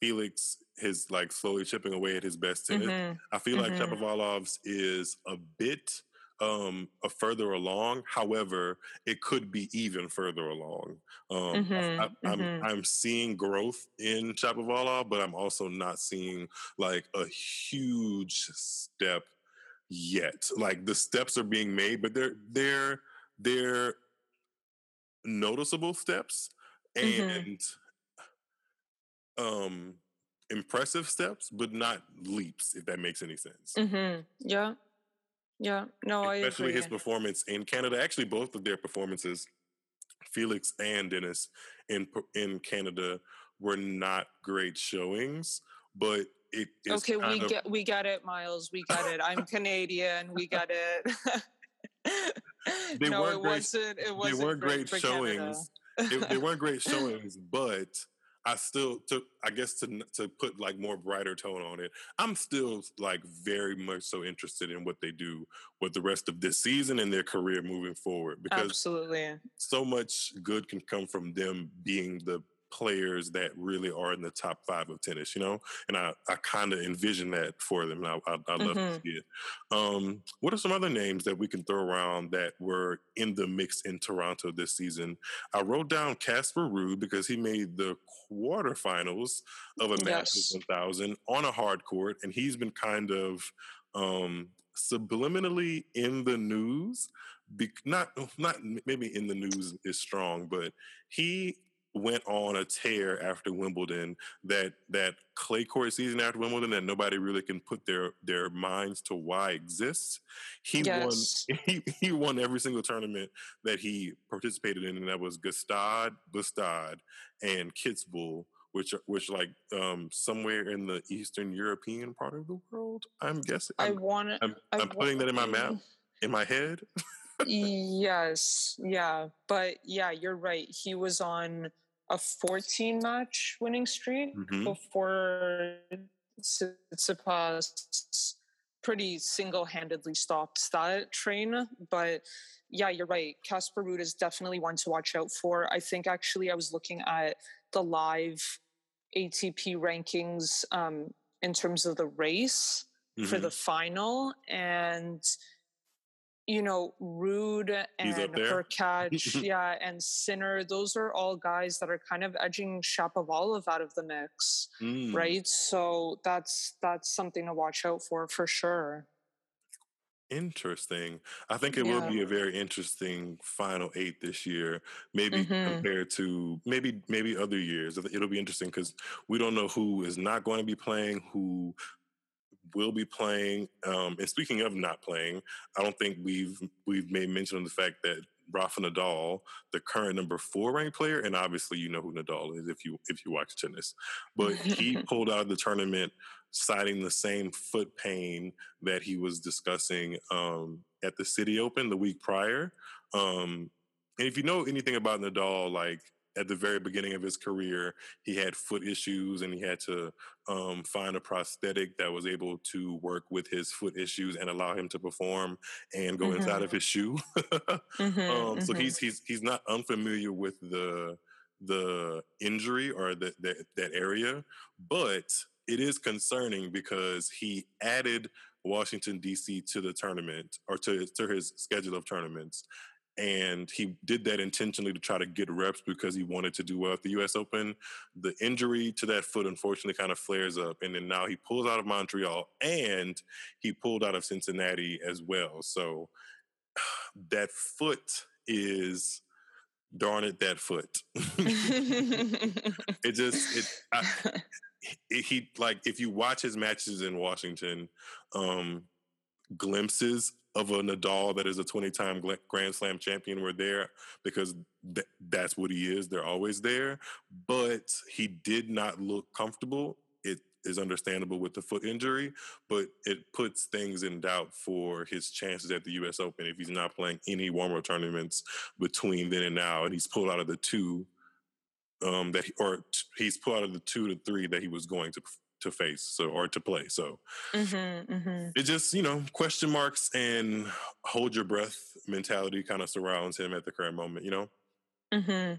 Felix, his like slowly chipping away at his best tennis. Mm-hmm. I feel mm-hmm. like Shapovalov's is a bit Um, a further along. However, it could be even further along. Um, mm-hmm, I, I, I'm mm-hmm. I'm seeing growth in Shapovalov, but I'm also not seeing like a huge step yet. Like the steps are being made, but they're they're they're noticeable steps and mm-hmm. um impressive steps, but not leaps. If that makes any sense. Mm-hmm. Yeah. Yeah, no, especially I agree. His performance in Canada. Actually, both of their performances, Felix and Dennis in in Canada, were not great showings. But it is okay. We of... get we get it, Miles. We get it. I'm Canadian. We get it. they no, weren't it great, wasn't. It wasn't. They weren't great, great showings. it, they weren't great showings, but I still took, I guess to to put like more brighter tone on it, I'm still like very much so interested in what they do with the rest of this season and their career moving forward, because absolutely so much good can come from them being the players that really are in the top five of tennis, you know? And I, I kind of envision that for them. And I, I, I love mm-hmm. to see it. Um, what are some other names that we can throw around that were in the mix in Toronto this season? I wrote down Casper Ruud because he made the quarterfinals of a yes. Masters one thousand on a hard court, and he's been kind of um, subliminally in the news. Be- not, not maybe in the news is strong, but he went on a tear after Wimbledon, that that clay court season after Wimbledon that nobody really can put their their minds to why exists. He yes. won he, he won every single tournament that he participated in, and that was Gstaad, Båstad, and Kitzbühel, which which like um somewhere in the Eastern European part of the world, I'm guessing. I want I'm, I'm, I'm wanna, putting that in my map, in my head. Yes, yeah. But yeah, you're right. He was on a fourteen-match winning streak mm-hmm. before Tsitsipas pretty single-handedly stopped that train. But yeah, you're right. Casper Ruud is definitely one to watch out for. I think actually I was looking at the live A T P rankings um, in terms of the race mm-hmm. for the final, and you know, Ruud and Hurkacz, yeah, and Sinner, those are all guys that are kind of edging Shapovalov out of the mix, mm. right? So that's that's something to watch out for, for sure. Interesting. I think it yeah. will be a very interesting final eight this year, maybe mm-hmm. compared to maybe maybe other years. It'll be interesting because we don't know who is not going to be playing, who will be playing. Um, and speaking of not playing, I don't think we've we've made mention of the fact that Rafa Nadal, the current number four ranked player, and obviously you know who Nadal is if you if you watch tennis, but he pulled out of the tournament citing the same foot pain that he was discussing um, at the City Open the week prior. Um, and if you know anything about Nadal, like at the very beginning of his career, he had foot issues and he had to um, find a prosthetic that was able to work with his foot issues and allow him to perform and go mm-hmm. inside of his shoe. mm-hmm, um, mm-hmm. So he's he's he's not unfamiliar with the the injury or the, the, that area, but it is concerning because he added Washington, D C to the tournament or to, to his schedule of tournaments. And he did that intentionally to try to get reps because he wanted to do well at the U S Open. The injury to that foot, unfortunately, kind of flares up. And then now he pulls out of Montreal and he pulled out of Cincinnati as well. So that foot is, darn it, that foot. It just, it, I, it, he, like, if you watch his matches in Washington, um, glimpses of a Nadal that is a twenty-time Grand Slam champion were there because th- that's what he is. They're always there. But he did not look comfortable. It is understandable with the foot injury, but it puts things in doubt for his chances at the U S Open if he's not playing any warmer tournaments between then and now. And he's pulled out of the two um, that he, or t- he's pulled out of the two to three that he was going to to face so or to play. So mm-hmm, mm-hmm. it just, you know, question marks and hold your breath mentality kind of surrounds him at the current moment, you know? Mm-hmm.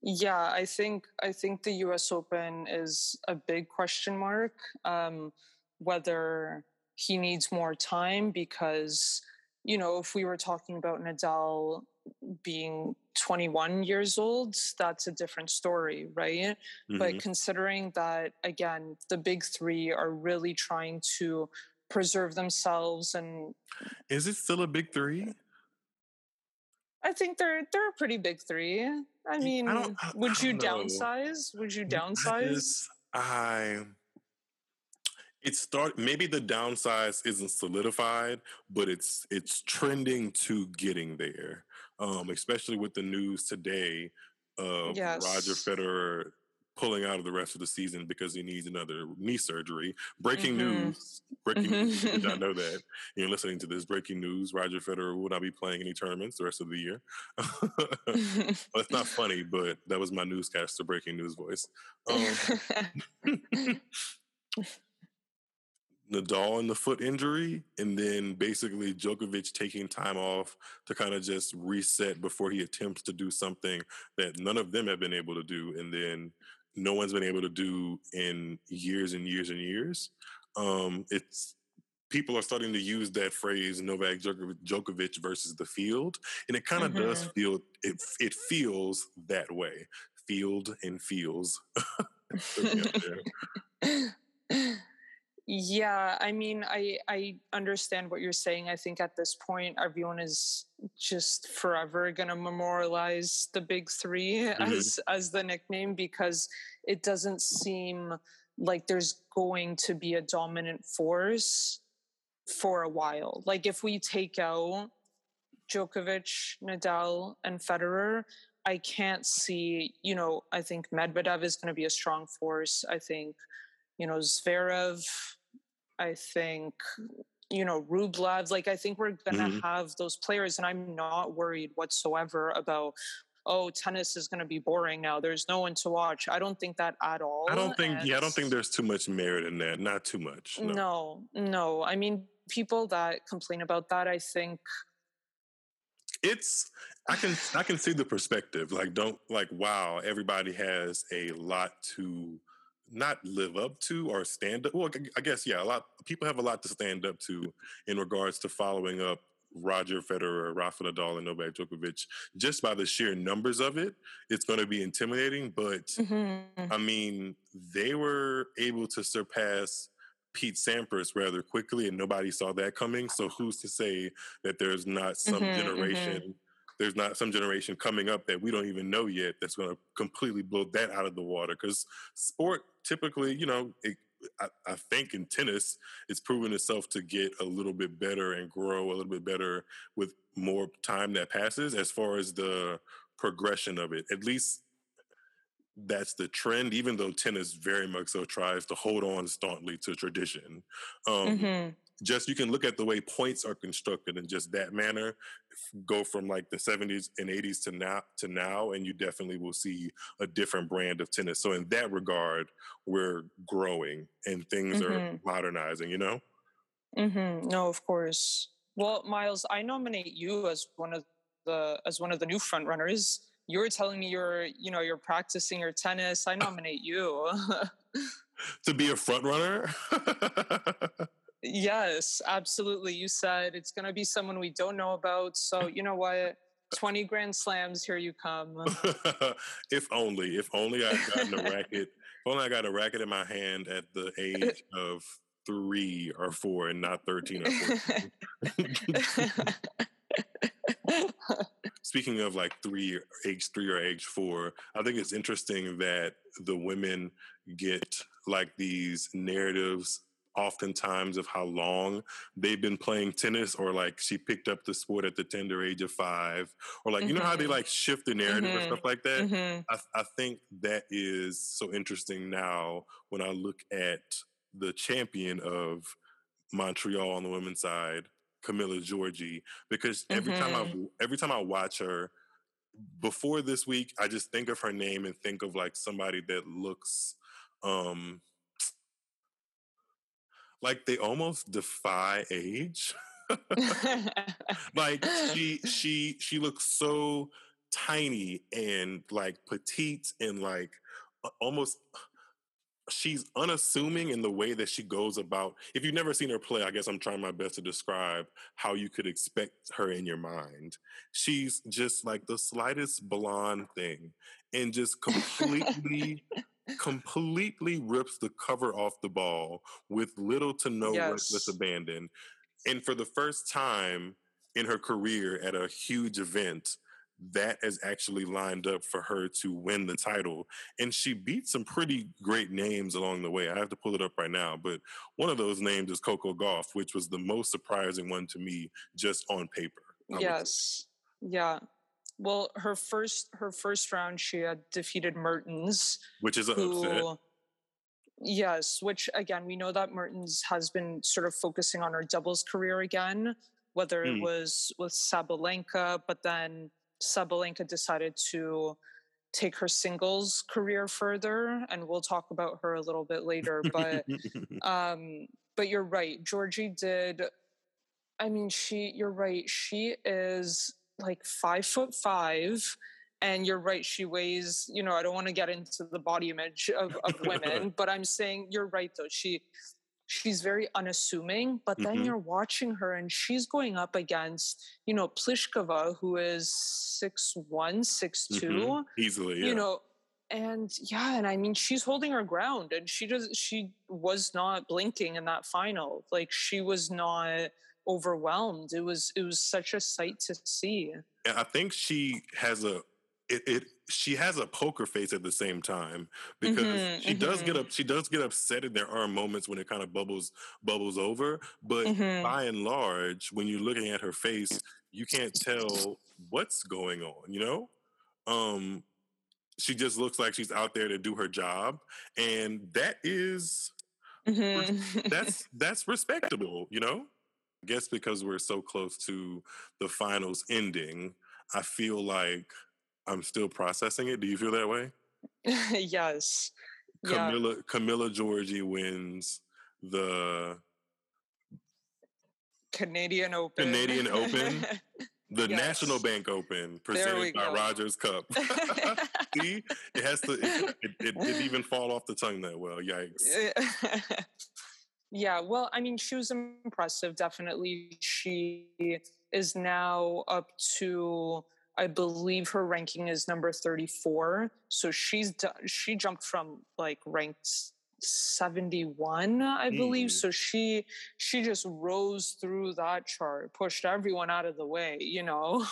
Yeah, I think I think the U S Open is a big question mark. Um, whether he needs more time because, you know, if we were talking about Nadal being twenty-one years old, that's a different story, right? Mm-hmm. But considering that, again, the big three are really trying to preserve themselves, and is it still a big three? I think they're they're a pretty big three. I mean, I don't, I, would I don't you know. downsize? Would you downsize? I. It start maybe the downsize isn't solidified, but it's it's trending to getting there. Um, especially with the news today of yes. Roger Federer pulling out of the rest of the season because he needs another knee surgery. Breaking mm-hmm. news. Breaking news. You did not know that. You're listening to this breaking news. Roger Federer will not be playing any tournaments the rest of the year. Well, it's not funny, but that was my newscaster breaking news voice. Um, Nadal and the foot injury, and then basically Djokovic taking time off to kind of just reset before he attempts to do something that none of them have been able to do, and then no one's been able to do in years and years and years. Um, it's people are starting to use that phrase Novak Djokovic versus the field, and it kind of mm-hmm. does feel it. It feels that way. Field and feels. Yeah, I mean, I I understand what you're saying. I think at this point, everyone is just forever going to memorialize the big three mm-hmm. as as the nickname, because it doesn't seem like there's going to be a dominant force for a while. Like if we take out Djokovic, Nadal, and Federer, I can't see, you know, I think Medvedev is going to be a strong force. I think, you know, Zverev, I think, you know, Rublev, like, I think we're going to mm-hmm. have those players, and I'm not worried whatsoever about, oh, tennis is going to be boring now. There's no one to watch. I don't think that at all. I don't think, and yeah, I don't think there's too much merit in that. Not too much. No, no. no. I mean, people that complain about that, I think, It's, I can, I can see the perspective. Like, don't, like, wow, everybody has a lot to not live up to or stand up. Well, I guess, yeah, a lot, people have a lot to stand up to in regards to following up Roger Federer, Rafa Nadal, and Novak Djokovic, just by the sheer numbers of it. It's going to be intimidating, but mm-hmm. I mean, they were able to surpass Pete Sampras rather quickly, and nobody saw that coming. So who's to say that there's not some mm-hmm, generation, mm-hmm. there's not some generation coming up that we don't even know yet that's going to completely blow that out of the water? Because sport typically, you know, it, I, I think in tennis, it's proven itself to get a little bit better and grow a little bit better with more time that passes, as far as the progression of it. At least that's the trend, even though tennis very much so tries to hold on staunchly to tradition. Um, mm-hmm. Just, you can look at the way points are constructed in just that manner. Go from like the seventies and eighties to now, to now, and you definitely will see a different brand of tennis. So in that regard, we're growing and things mm-hmm. are modernizing, you know? Mm-hmm. No, of course. Well, Miles, I nominate you as one of the, as one of the new front runners. You were telling me you're, you know, you're practicing your tennis. I nominate you. To be a front runner? Yes, absolutely. You said it's going to be someone we don't know about. So, you know what? twenty grand slams, here you come. If only. If only I had gotten a racket. If only I got a racket in my hand at the age of three or four and not thirteen or fourteen. Speaking of like three, age three or age four, I think it's interesting that the women get like these narratives oftentimes of how long they've been playing tennis, or like she picked up the sport at the tender age of five, or like, mm-hmm. you know how they like shift the narrative mm-hmm. or stuff like that? Mm-hmm. I, I think that is so interesting now when I look at the champion of Montreal on the women's side, Camila Giorgi, because every mm-hmm. time I every time I watch her before this week, I just think of her name and think of like somebody that looks um, like they almost defy age. Like she she she looks so tiny and like petite and like almost. She's unassuming in the way that she goes about. If you've never seen her play, I guess I'm trying my best to describe how you could expect her in your mind. She's just like the slightest blonde thing and just completely, completely rips the cover off the ball with little to no yes. reckless abandon. And for the first time in her career at a huge event, that is actually lined up for her to win the title. And she beat some pretty great names along the way. I have to pull it up right now, but one of those names is Coco Gauff, which was the most surprising one to me just on paper. I yes. Yeah. Well, her first her first round, she had defeated Mertens, which is a who, upset. Yes, which again, we know that Mertens has been sort of focusing on her doubles career again, whether mm. it was with Sabalenka, but then Sabalenka decided to take her singles career further, and we'll talk about her a little bit later. But um, but you're right, Giorgi did. I mean, she. You're right. She is like five foot five, and you're right. She weighs. You know, I don't want to get into the body image of, of women, but I'm saying you're right though. She she's very unassuming. But then mm-hmm. you're watching her, and she's going up against you know Plíšková, who is six one, six two, easily. Yeah. You know, and yeah, and I mean, she's holding her ground, and she does. She was not blinking in that final. Like she was not. Overwhelmed. It was it was such a sight to see. And I think she has a it, it she has a poker face at the same time because mm-hmm, she mm-hmm. does get up she does get upset, and there are moments when it kind of bubbles bubbles over. But mm-hmm. by and large, when you're looking at her face, you can't tell what's going on. You know, um, she just looks like she's out there to do her job, and that is mm-hmm. that's that's respectable. You know. I guess because we're so close to the finals ending, I feel like I'm still processing it. Do you feel that way? Yes. Camila yeah. Camila Giorgi wins the Canadian Open. Canadian Open. The yes. National Bank Open, presented by go. Rogers Cup. See? It has to it, it, it didn't even fall off the tongue that well. Yikes. Yeah, well, I mean, she was impressive, definitely. She is now up to, I believe her ranking is number thirty-four. So she's she jumped from, like, ranked seventy-one, I believe. Mm. So she she just rose through that chart, pushed everyone out of the way, you know?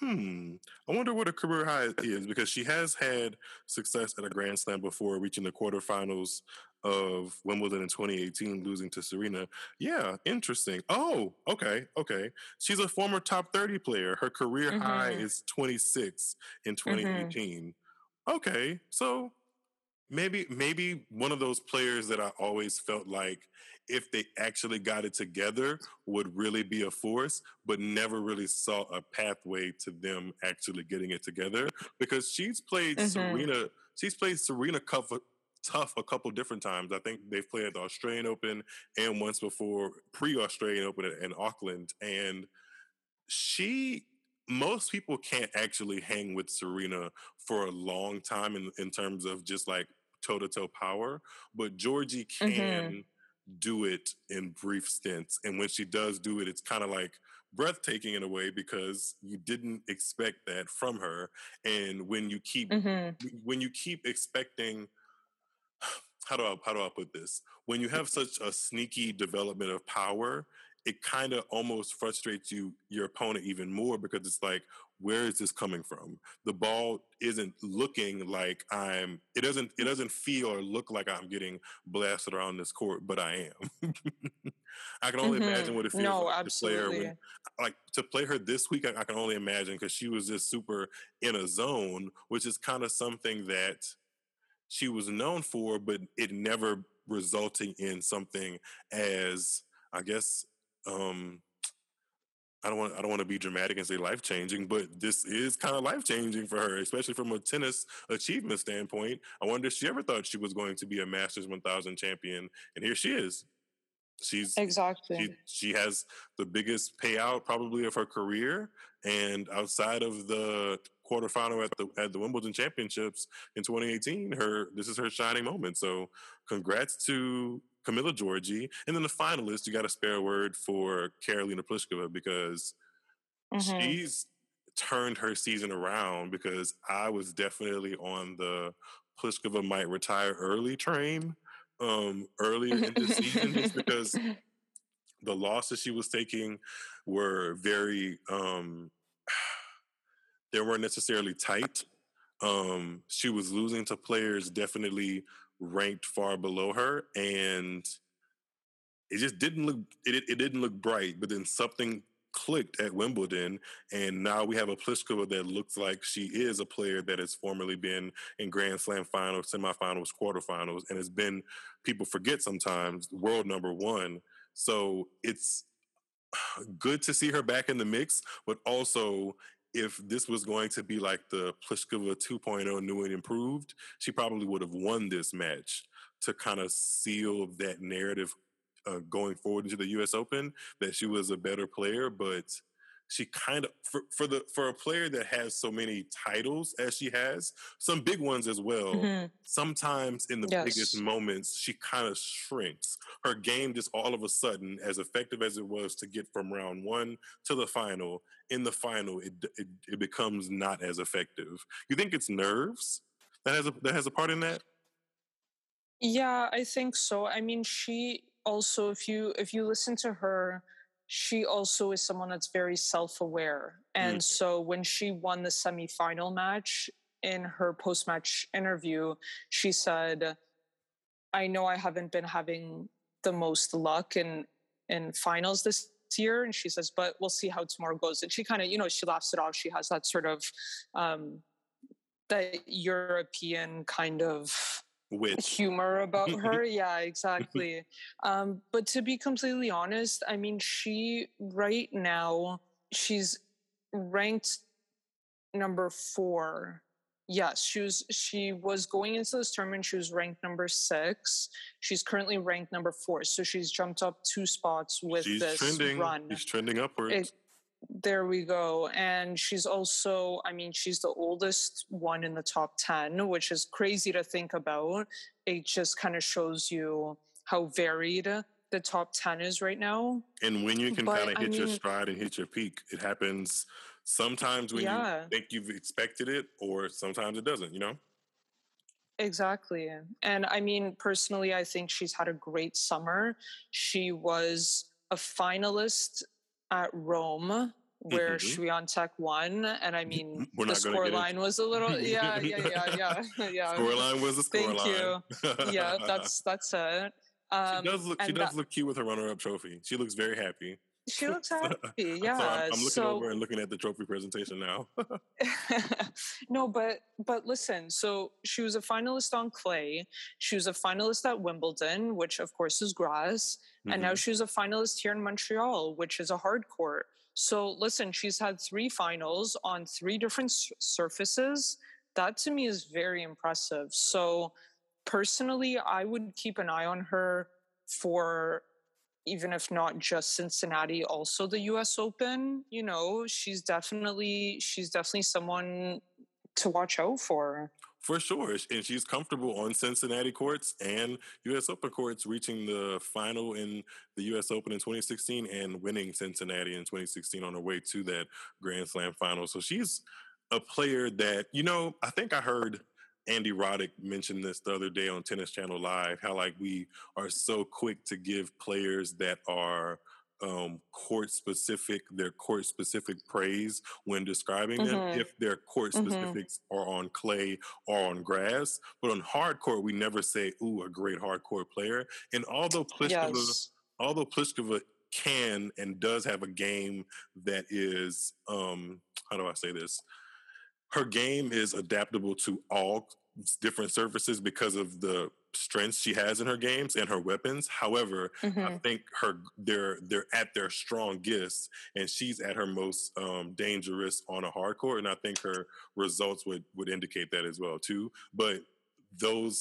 hmm. I wonder what her career high is, because she has had success at a Grand Slam before, reaching the quarterfinals of Wimbledon in twenty eighteen, losing to Serena. Yeah, interesting. Oh, okay, okay. She's a former top thirty player. Her career mm-hmm. high is twenty-six in twenty eighteen. Mm-hmm. Okay, so maybe maybe one of those players that I always felt like if they actually got it together would really be a force, but never really saw a pathway to them actually getting it together, because she's played mm-hmm. Serena, she's played Serena Cup tough a couple different times. I think they've played at the Australian Open and once before pre-Australian Open in Auckland. And she, most people can't actually hang with Serena for a long time in, in terms of just like toe-to-toe power. But Giorgi can mm-hmm. do it in brief stints. And when she does do it, it's kind of like breathtaking in a way, because you didn't expect that from her. And when you keep, mm-hmm. when you keep expecting... How do I how do I put this? When you have such a sneaky development of power, it kind of almost frustrates you, your opponent even more, because it's like, where is this coming from? The ball isn't looking like I'm. It doesn't. It doesn't feel or look like I'm getting blasted around this court, but I am. I can only mm-hmm. imagine what it feels no, like to play her. When, like to play her this week, I, I can only imagine, because she was just super in a zone, which is kind of something that she was known for, but it never resulting in something as, I guess, um, I don't want I don't want to be dramatic and say life-changing, but this is kind of life-changing for her, especially from a tennis achievement standpoint. I wonder if she ever thought she was going to be a Masters one thousand champion, and here she is. She's exactly she, she has the biggest payout probably of her career, and outside of the quarterfinal at the at the Wimbledon Championships in twenty eighteen, her this is her shining moment. So congrats to Camila Giorgi. And then the finalist, you got a spare word for Karolina Pliskova, because mm-hmm. she's turned her season around, because I was definitely on the Pliskova might retire early train um, earlier in the season, just because the losses she was taking were very... Um, they weren't necessarily tight. Um, she was losing to players definitely ranked far below her, and it just didn't look it, it didn't look bright. But then something clicked at Wimbledon, and now we have a Plíšková that looks like she is a player that has formerly been in Grand Slam finals, semifinals, quarterfinals, and has been, people forget sometimes, world number one. So it's good to see her back in the mix, but also if this was going to be like the Plíšková two point oh, new and improved, she probably would have won this match to kind of seal that narrative uh, going forward into the U S Open, that she was a better player. But she kind of, for, for the for a player that has so many titles as she has, some big ones as well, mm-hmm. sometimes in the yes. biggest moments, she kind of shrinks. Her game just all of a sudden, as effective as it was to get from round one to the final, in the final, it it, it becomes not as effective. You think it's nerves that has a, that has a part in that? Yeah, I think so. I mean, she also, if you if you listen to her, she also is someone that's very self-aware. And mm. so when she won the semifinal match, in her post-match interview, she said, I know I haven't been having the most luck in, in finals this year. And she says, but we'll see how tomorrow goes. And she kind of, you know, she laughs it off. She has that sort of, um, that European kind of... with humor about her. Yeah, exactly. Um, but to be completely honest, I mean, she right now, she's ranked number four. Yes, she was, she was going into this tournament, she was ranked number six. She's currently ranked number four. So she's jumped up two spots with she's this trending. run. She's trending upwards. It, There we go. And she's also, I mean, she's the oldest one in the top ten, which is crazy to think about. It just kind of shows you how varied the top ten is right now. And when you can kind of hit I mean, your stride and hit your peak, it happens sometimes when yeah. you think you've expected it, or sometimes it doesn't, you know? Exactly. And I mean, personally, I think she's had a great summer. She was a finalist at Rome, where mm-hmm. Swiatek won. And I mean, the scoreline was a little, yeah, yeah, yeah, yeah. yeah. Scoreline was a scoreline. Thank you. Yeah, that's that's it. Um, she does look, she does that, look cute with her runner-up trophy. She looks very happy. She looks happy, yeah. So I'm, I'm looking so, over and looking at the trophy presentation now. No, but but listen, so she was a finalist on clay. She was a finalist at Wimbledon, which of course is grass. Mm-hmm. And now she's a finalist here in Montreal, which is a hard court. So listen, she's had three finals on three different s- surfaces. That to me is very impressive. So personally, I would keep an eye on her for... even if not just Cincinnati, also the U S Open, you know, she's definitely, she's definitely someone to watch out for. For sure. And she's comfortable on Cincinnati courts and U S Open courts, reaching the final in the U S Open in twenty sixteen and winning Cincinnati in twenty sixteen on her way to that Grand Slam final. So she's a player that, you know, I think I heard Andy Roddick mentioned this the other day on Tennis Channel Live, how like we are so quick to give players that are um, court-specific, their court-specific praise when describing mm-hmm. them, if their court specifics mm-hmm. are on clay or on grass. But on hard court, we never say, ooh, a great hard court player. And although Plíšková, yes. although Plíšková can and does have a game that is, um, how do I say this? Her game is adaptable to all different surfaces because of the strengths she has in her games and her weapons. However, mm-hmm. I think her they're they're at their strongest, and she's at her most um, dangerous on a hard court. And I think her results would would indicate that as well too. But those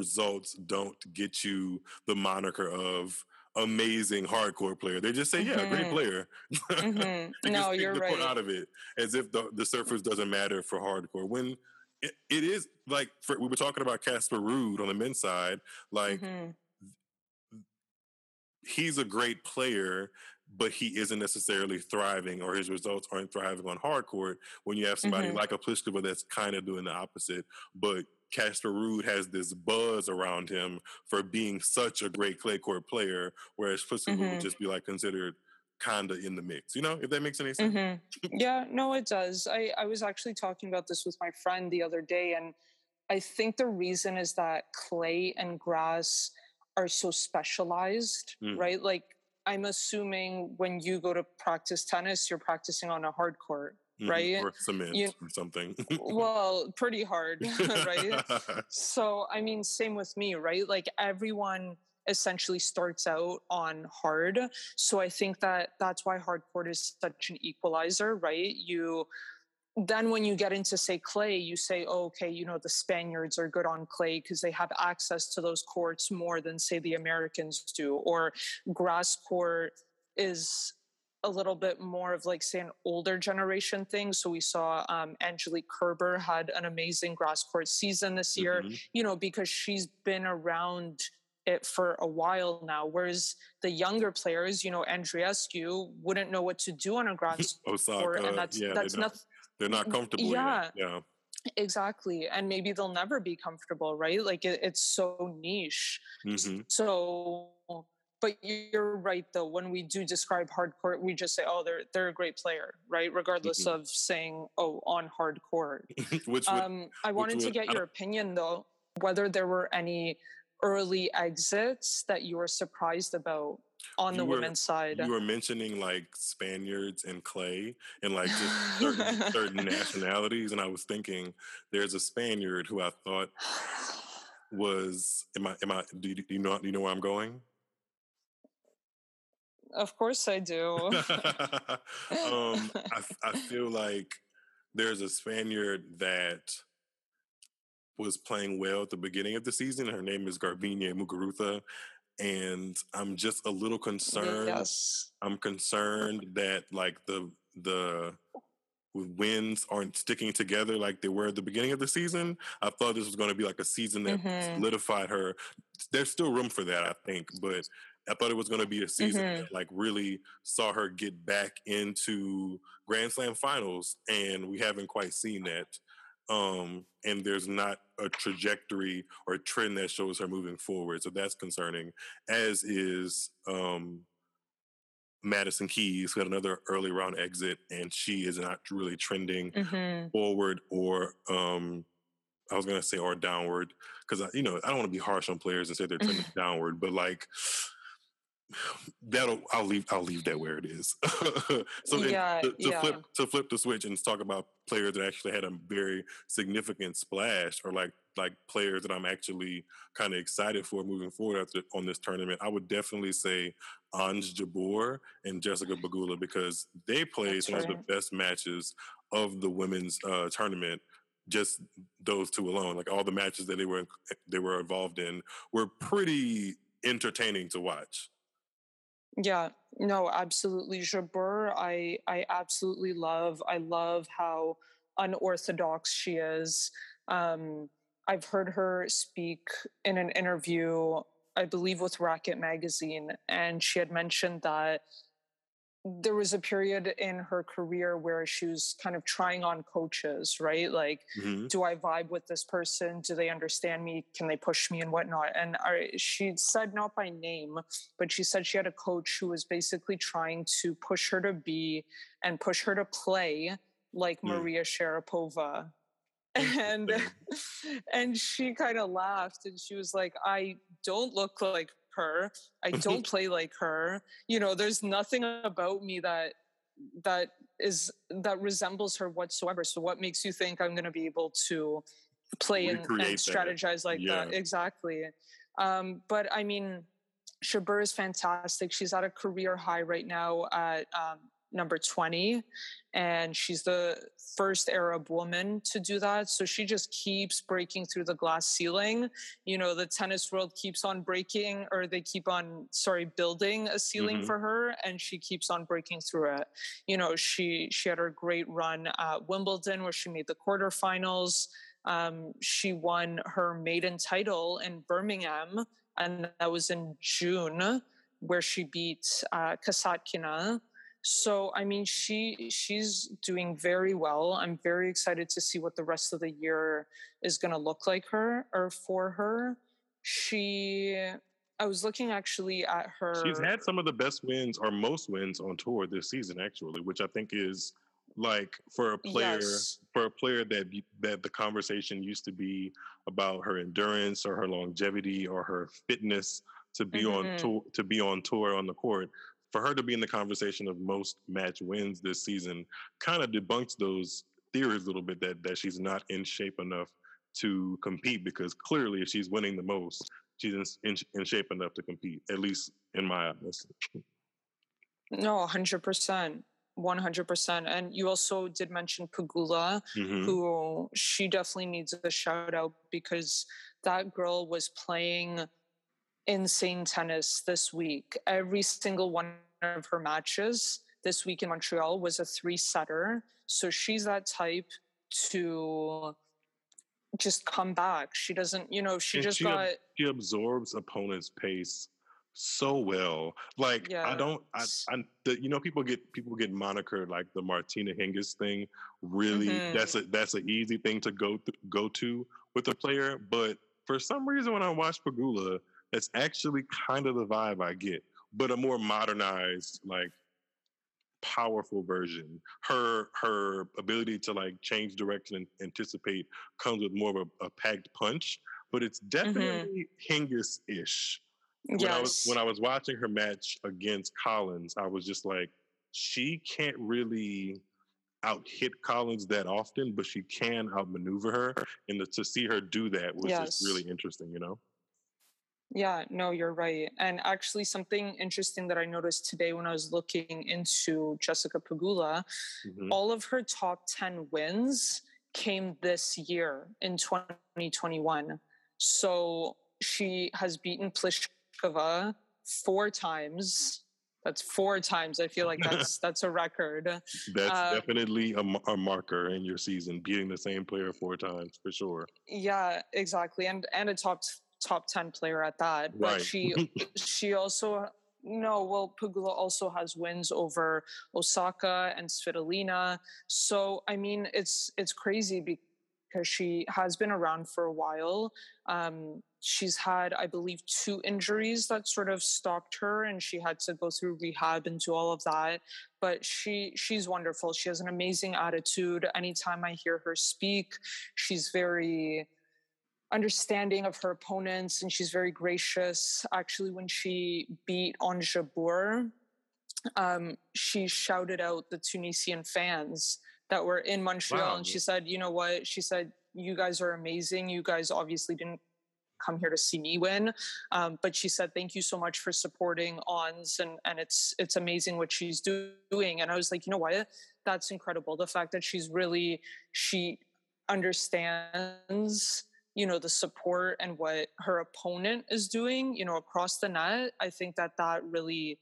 results don't get you the moniker of amazing hardcore player. They just say, yeah, mm-hmm. great player. Mm-hmm. No, you're the right. Out of it, as if the, the surface doesn't matter for hardcore. When it, it is like for, we were talking about Casper Ruud on the men's side. Like mm-hmm. he's a great player, but he isn't necessarily thriving, or his results aren't thriving on hardcore. When you have somebody mm-hmm. like a Plíšková that's kind of doing the opposite, but Casper Ruud has this buzz around him for being such a great clay court player, whereas Plíšková mm-hmm. would just be like considered kinda in the mix. You know, if that makes any sense. Mm-hmm. Yeah, no, it does. I, I was actually talking about this with my friend the other day, and I think the reason is that clay and grass are so specialized, mm. right? Like I'm assuming when you go to practice tennis, you're practicing on a hard court, mm-hmm. right? Or cement you, or something. Well, pretty hard, right? So, I mean, same with me, right? Like everyone essentially starts out on hard. So I think that that's why hard court is such an equalizer, right? You... Then when you get into, say, clay, you say, oh, okay, you know, the Spaniards are good on clay because they have access to those courts more than, say, the Americans do. Or grass court is a little bit more of like, say, an older generation thing. So we saw um, Angelique Kerber had an amazing grass court season this year, mm-hmm. you know, because she's been around it for a while now. Whereas the younger players, you know, Andreescu wouldn't know what to do on a grass Osaka, court. And that's, yeah, that's nothing. They're not comfortable. Yeah, yeah, exactly. And maybe they'll never be comfortable, right? Like it, it's so niche. Mm-hmm. So, but you're right though. When we do describe hard court, we just say, oh, they're, they're a great player, right? Regardless mm-hmm. of saying, oh, on hard court. which would, um, I wanted which would, to get your opinion though, whether there were any early exits that you were surprised about. On you the were, women's side. You were mentioning like Spaniards and clay and like just certain, certain nationalities. And I was thinking there's a Spaniard who I thought was, am I, am I, do you, do you know, do you know where I'm going? Of course I do. um, I, I feel like there's a Spaniard that was playing well at the beginning of the season. Her name is Garbiñe Muguruza. And I'm just a little concerned. Yes. I'm concerned that like the the wins aren't sticking together like they were at the beginning of the season. I thought this was going to be like a season that mm-hmm. solidified her. There's still room for that, I think. But I thought it was going to be a season mm-hmm. that like really saw her get back into Grand Slam finals. And we haven't quite seen that. Um, and there's not a trajectory or a trend that shows her moving forward. So that's concerning, as is um, Madison Keys, who had another early round exit, and she is not really trending mm-hmm. forward or, um, I was going to say, or downward, because, you know, I don't want to be harsh on players and say they're trending downward, but like... That'll I'll leave I'll leave that where it is. So yeah, to, to yeah. flip to flip the switch and talk about players that actually had a very significant splash, or like like players that I'm actually kind of excited for moving forward after on this tournament. I would definitely say Ons Jabeur and Jessica Pegula, because they played one of the best matches of the women's uh, tournament. Just those two alone, like all the matches that they were they were involved in were pretty entertaining to watch. Yeah, no, absolutely. Jabeur, I, I absolutely love. I love how unorthodox she is. Um, I've heard her speak in an interview, I believe with Racket Magazine, and she had mentioned that there was a period in her career where she was kind of trying on coaches, right? Like, mm-hmm. do I vibe with this person? Do they understand me? Can they push me and whatnot? And I, she said, not by name, but she said she had a coach who was basically trying to push her to be and push her to play like mm-hmm. Maria Sharapova. And, and she kind of laughed and she was like, I don't look like her. I don't play like her. You know, there's nothing about me that that is that resembles her whatsoever. So what makes you think I'm going to be able to play and, and strategize that. like yeah. that? Exactly. Um, but I mean, Jabeur is fantastic. She's at a career high right now at um, number twenty, and she's the first Arab woman to do that. So she just keeps breaking through the glass ceiling. You know, the tennis world keeps on breaking, or they keep on, sorry, building a ceiling mm-hmm. for her, and she keeps on breaking through it. You know, she, she had her great run at Wimbledon where she made the quarterfinals. Um, she won her maiden title in Birmingham, and that was in June, where she beat uh, Kasatkina. So, I mean, she she's doing very well. I'm very excited to see what the rest of the year is going to look like her or for her. She, I was looking actually at her. She's had some of the best wins or most wins on tour this season, actually, which I think is like for a player, yes. for a player that that the conversation used to be about her endurance or her longevity or her fitness to be mm-hmm. on tour, to be on tour on the court. for her to be in the conversation of most match wins this season kind of debunks those theories a little bit that, that she's not in shape enough to compete, because clearly if she's winning the most, she's in, in, in shape enough to compete, at least in my eyes. No, one hundred percent. one hundred percent. And you also did mention Pegula, mm-hmm. who she definitely needs a shout out, because that girl was playing insane tennis this week. Every single one of her matches this week in Montreal was a three-setter. So she's that type to just come back. She doesn't, you know, she and just she got... Ab- she absorbs opponents' pace so well. Like, yeah. I don't, I, I the, you know, people get, people get monikered like the Martina Hingis thing. Really, mm-hmm. that's a, that's an easy thing to go, th- go to with a player. But for some reason, when I watch Pegula, that's actually kind of the vibe I get, but a more modernized, like powerful version. Her, her ability to like change direction and anticipate comes with more of a, a packed punch, but it's definitely mm-hmm. Hingis-ish. When, yes. I was, when I was watching her match against Collins, I was just like, she can't really out-hit Collins that often, but she can outmaneuver her. And the, to see her do that was yes. just really interesting, you know? Yeah, no, you're right. And actually something interesting that I noticed today when I was looking into Jessica Pegula, mm-hmm. all of her top ten wins came this year in twenty twenty-one. So she has beaten Plíšková four times. That's four times. I feel like that's that's a record. That's uh, definitely a, a marker in your season, beating the same player four times for sure. Yeah, exactly, and and a top top ten player at that. Right. But she she also no. Well, Pegula also has wins over Osaka and Svitolina. So I mean, it's it's crazy because she has been around for a while. Um, She's had, I believe, two injuries that sort of stopped her, and she had to go through rehab and do all of that. But she she's wonderful. She has an amazing attitude. Anytime I hear her speak, she's very understanding of her opponents, and she's very gracious. Actually, when she beat Ons Jabeur, um, she shouted out the Tunisian fans that were in Montreal, wow. and she said, you know what? She said, you guys are amazing. You guys obviously didn't come here to see me win, um, but she said thank you so much for supporting Ons, and and it's it's amazing what she's doing. And I was like, you know what, that's incredible, the fact that she's really she understands, you know, the support and what her opponent is doing, you know, across the net. I think that that really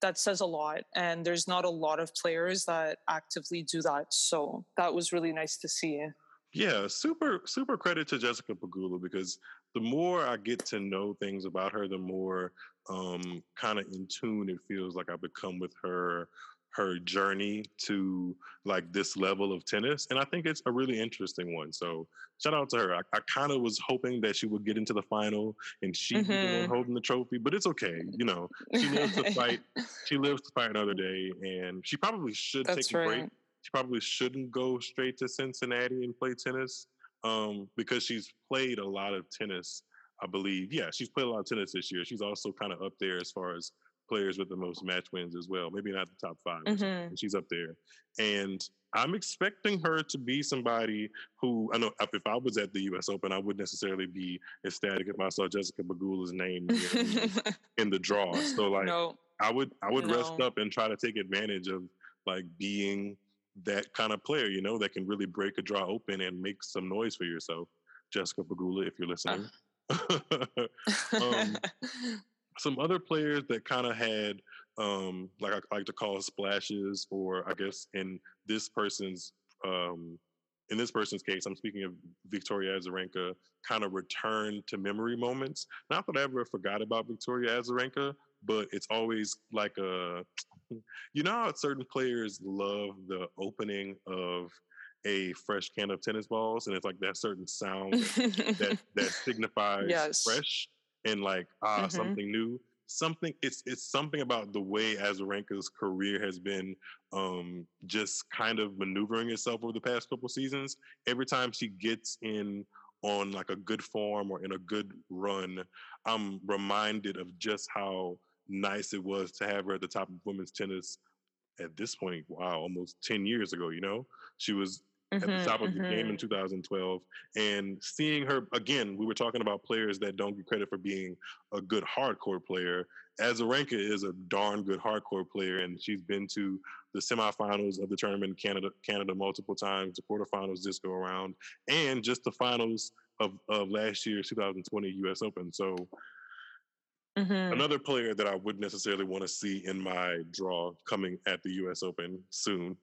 that says a lot, and there's not a lot of players that actively do that, so that was really nice to see. Yeah, super, super credit to Jessica Pegula, because the more I get to know things about her, the more um, kind of in tune it feels like I become with her, her journey to like this level of tennis. And I think it's a really interesting one. So shout out to her. I, I kind of was hoping that she would get into the final and she'd mm-hmm. be the one holding the trophy, but it's okay. You know, she lives to fight. She lives to fight another day, and she probably should That's take right. a break. She probably shouldn't go straight to Cincinnati and play tennis um, because she's played a lot of tennis, I believe. Yeah, she's played a lot of tennis this year. She's also kind of up there as far as players with the most match wins as well. Maybe not the top five. Mm-hmm. She's up there. And I'm expecting her to be somebody who, I know if I was at the U S Open, I wouldn't necessarily be ecstatic if I saw Jessica Pegula's name in the draw. So like, no. I would, I would no. rest up and try to take advantage of like being that kind of player, you know, that can really break a draw open and make some noise for yourself. Jessica Pegula, if you're listening. Uh. um, some other players that kind of had, um, like I like to call splashes, or I guess in this person's, um, in this person's case, I'm speaking of Victoria Azarenka, kind of return to memory moments. Not that I ever forgot about Victoria Azarenka, but it's always like a, you know how certain players love the opening of a fresh can of tennis balls, and it's like that certain sound that that signifies yes. fresh and like, ah, mm-hmm. something new. Something it's it's something about the way Azarenka's career has been um, just kind of maneuvering itself over the past couple seasons. Every time she gets in on like a good form or in a good run, I'm reminded of just how nice it was to have her at the top of women's tennis at this point, wow, almost ten years ago, you know? She was mm-hmm, at the top of mm-hmm. the game in two thousand twelve. And seeing her, again, we were talking about players that don't get credit for being a good hardcore player. Azarenka is a darn good hardcore player, and she's been to the semifinals of the tournament in Canada, Canada multiple times, the quarterfinals this go around, and just the finals of, of last year's two thousand twenty U S Open. So mm-hmm. another player that I wouldn't necessarily want to see in my draw coming at the U S Open soon.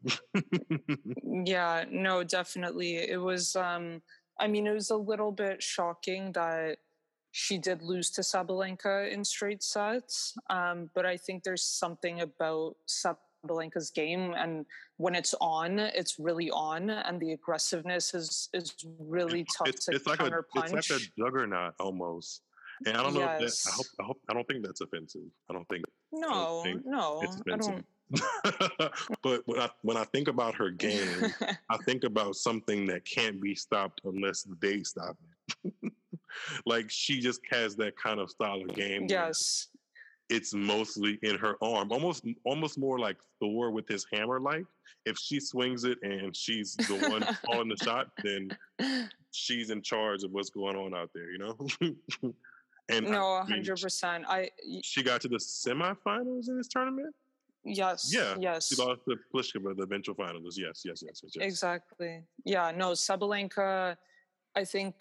Yeah, no, definitely. It was, um, I mean, it was a little bit shocking that she did lose to Sabalenka in straight sets, um, but I think there's something about Sabalenka's game, and when it's on, it's really on, and the aggressiveness is is really it's, tough it's, to it's counterpunch. Like a, it's like a juggernaut almost, and I don't yes. know. If that, I, hope, I hope I don't think that's offensive. I don't think. No, I don't think no, it's offensive. I don't. But when I, when I think about her game, I think about something that can't be stopped unless they stop it. Like, she just has that kind of style of game. Yes. It's mostly in her arm, almost almost more like Thor with his hammer. Like, if she swings it and she's the one calling the shot, then she's in charge of what's going on out there, you know? And no, one hundred percent. I, mean, I she got to the semifinals in this tournament? Yes. Yeah. Yes. She lost to Plíšková, the eventual finalist. Yes, yes, yes, yes, yes. Exactly. Yeah, no, Sabalenka, I think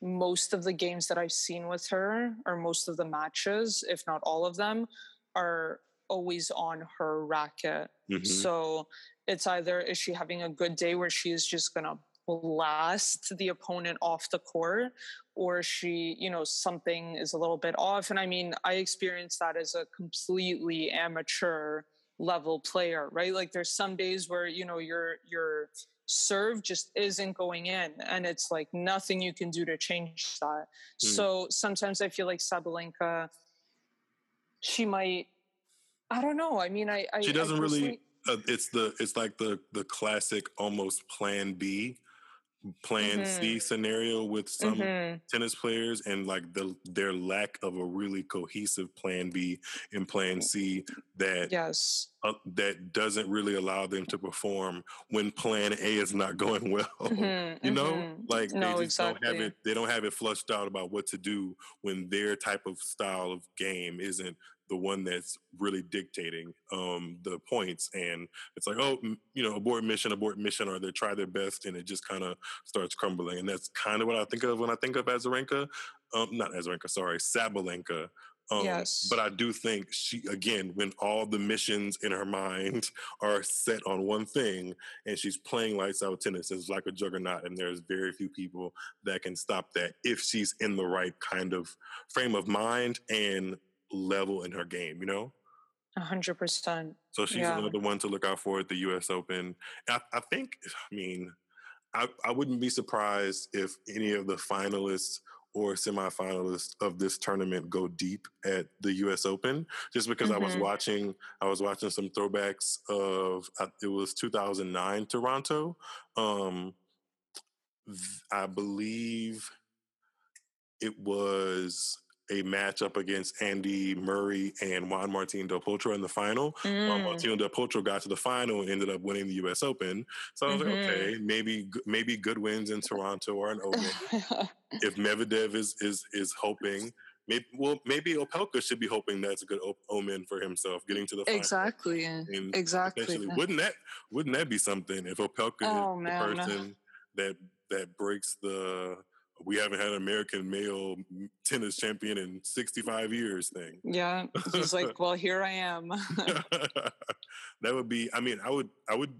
most of the games that I've seen with her, or most of the matches, if not all of them, are always on her racket. Mm-hmm. So it's either is she having a good day where she is just going to blast the opponent off the court, or she, you know, something is a little bit off. And I mean, I experienced that as a completely amateur level player, right? Like, there's some days where, you know, you're, you're, serve just isn't going in, and it's like nothing you can do to change that. Mm. So sometimes I feel like Sabalenka, she might, I don't know. I mean, I, I she doesn't I really. Uh, it's the it's like the the classic almost Plan B, Plan mm-hmm. C scenario with some mm-hmm. tennis players, and like the their lack of a really cohesive Plan B and Plan C that yes. uh, that doesn't really allow them to perform when Plan A is not going well. Mm-hmm. You know, mm-hmm. like no, they just exactly. don't have it. They don't have it flushed out about what to do when their type of style of game isn't the one that's really dictating um, the points. And it's like, oh, m- you know, abort mission, abort mission, or they try their best, and it just kind of starts crumbling. And that's kind of what I think of when I think of Azarenka. Um, not Azarenka, sorry, Sabalenka. Um, yes. But I do think she, again, when all the missions in her mind are set on one thing, and she's playing lights out tennis, it's like a juggernaut, and there's very few people that can stop that if she's in the right kind of frame of mind and level in her game, you know? one hundred percent. So she's yeah. another one to look out for at the U S Open. I, I think, I mean, I, I wouldn't be surprised if any of the finalists or semifinalists of this tournament go deep at the U S Open, just because mm-hmm. I was watching, I was watching some throwbacks of, it was two thousand nine Toronto. Um, I believe it was a matchup against Andy Murray and Juan Martín del Potro in the final. Mm. Juan Martín del Potro got to the final and ended up winning the U S Open. So I was mm-hmm. like, okay, maybe maybe good wins in Toronto or an Open. If Medvedev is is is hoping, maybe, well, maybe Opelka should be hoping that's a good op- omen for himself, getting to the final. Exactly, and exactly. Wouldn't that wouldn't that be something if Opelka oh, is man. the person that that breaks the we haven't had an American male tennis champion in sixty-five years thing. Yeah. He's like, well, here I am. That would be, I mean, I would, I would,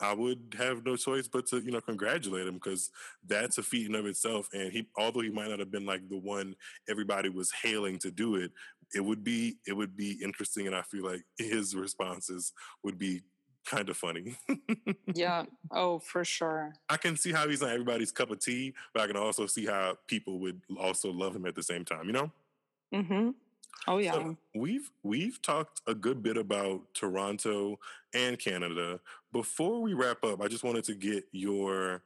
I would have no choice but to, you know, congratulate him, because that's a feat in of itself. And he, although he might not have been like the one everybody was hailing to do it, it would be, it would be interesting. And I feel like his responses would be kind of funny. Yeah. Oh, for sure. I can see how he's not everybody's cup of tea, but I can also see how people would also love him at the same time, you know? Mm-hmm. Oh, yeah. So we've we've talked a good bit about Toronto and Canada. Before we wrap up, I just wanted to get your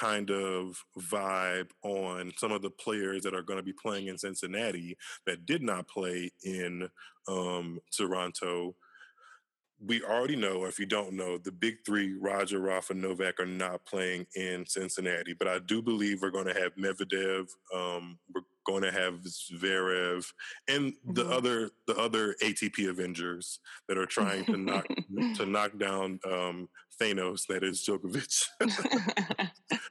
kind of vibe on some of the players that are going to be playing in Cincinnati that did not play in um, Toronto. We already know, or if you don't know, the big three, Roger, Rafa, Novak, are not playing in Cincinnati. But I do believe we're going to have Medvedev, um, we're going to have Zverev, and the mm-hmm. other the other A T P Avengers that are trying to knock to knock down um, Thanos, that is Djokovic.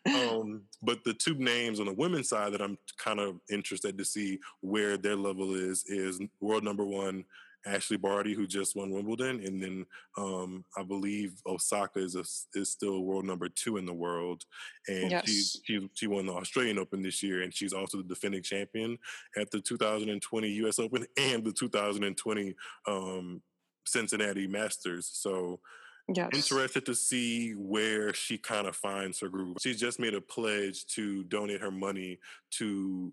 um, but the two names on the women's side that I'm kind of interested to see where their level is, is world number one, Ashley Barty, who just won Wimbledon, and then um, I believe Osaka is a, is still world number two in the world, and yes. she, she she won the Australian Open this year, and she's also the defending champion at the two thousand twenty U S Open and the two thousand twenty um, Cincinnati Masters. So yes. interested to see where she kind of finds her groove. She's just made a pledge to donate her money to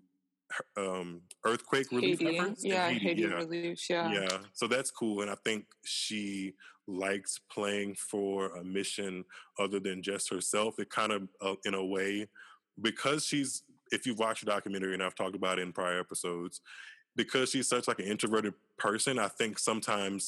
Um, earthquake relief Haiti. efforts? Yeah, Haiti, Haiti yeah. relief, yeah. Yeah, so that's cool. And I think she likes playing for a mission other than just herself. It kind of, uh, in a way, because she's, if you've watched the documentary, and I've talked about it in prior episodes, because she's such like an introverted person, I think sometimes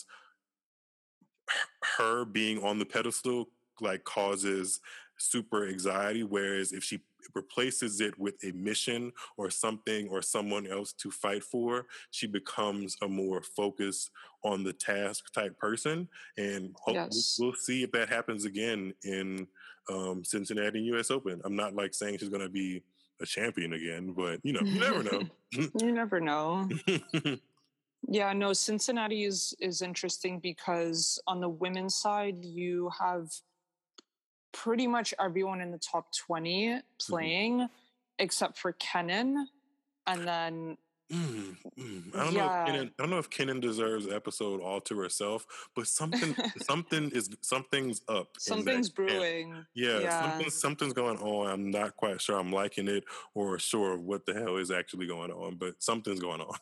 her being on the pedestal like causes super anxiety, whereas if she replaces it with a mission or something or someone else to fight for, she becomes a more focused on the task type person. And yes. we'll see if that happens again in um, Cincinnati U S Open. I'm not like saying she's going to be a champion again, but you know, you never know. You never know. Yeah, no, Cincinnati is is interesting because on the women's side, you have pretty much everyone in the top twenty playing mm-hmm. except for Kenin. And then mm, mm. I don't yeah. know if Kenin, I don't know if Kenin deserves an episode all to herself, but something something is something's up. Something's brewing. Yeah, yeah. Something, something's going on. I'm not quite sure I'm liking it or sure of what the hell is actually going on, but something's going on.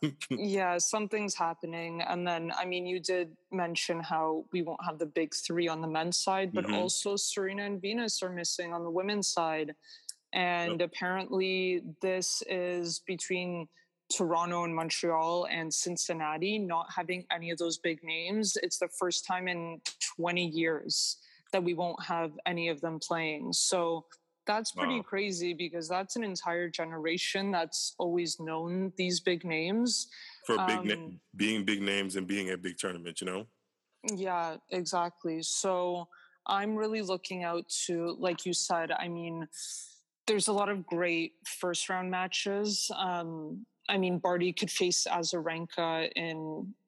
Yeah, something's happening. And then I mean you did mention how we won't have the big three on the men's side, but mm-hmm. also Serena and Venus are missing on the women's side. And yep. apparently this is between Toronto and Montreal and Cincinnati not having any of those big names. It's the first time in twenty years that we won't have any of them playing. So that's pretty wow. crazy because that's an entire generation that's always known these big names. For big um, na- being big names and being at big tournaments, you know? Yeah, exactly. So I'm really looking out to, like you said, I mean, there's a lot of great first round matches. Um, I mean, Barty could face Azarenka in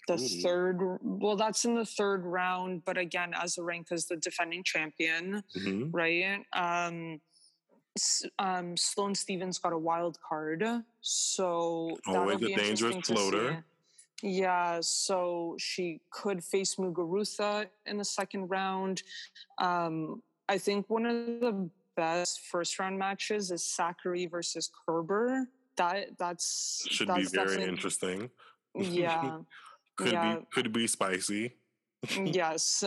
the Ooh. third. Well, that's in the third round. But again, Azarenka is the defending champion, mm-hmm. right? Um, um, Sloane Stephens got a wild card. So always a dangerous floater. See. Yeah. So she could face Muguruza in the second round. Um, I think one of the best first round matches is Zachary versus Kerber. That that's should that's be very interesting. Yeah, could yeah. be could be spicy. Yes,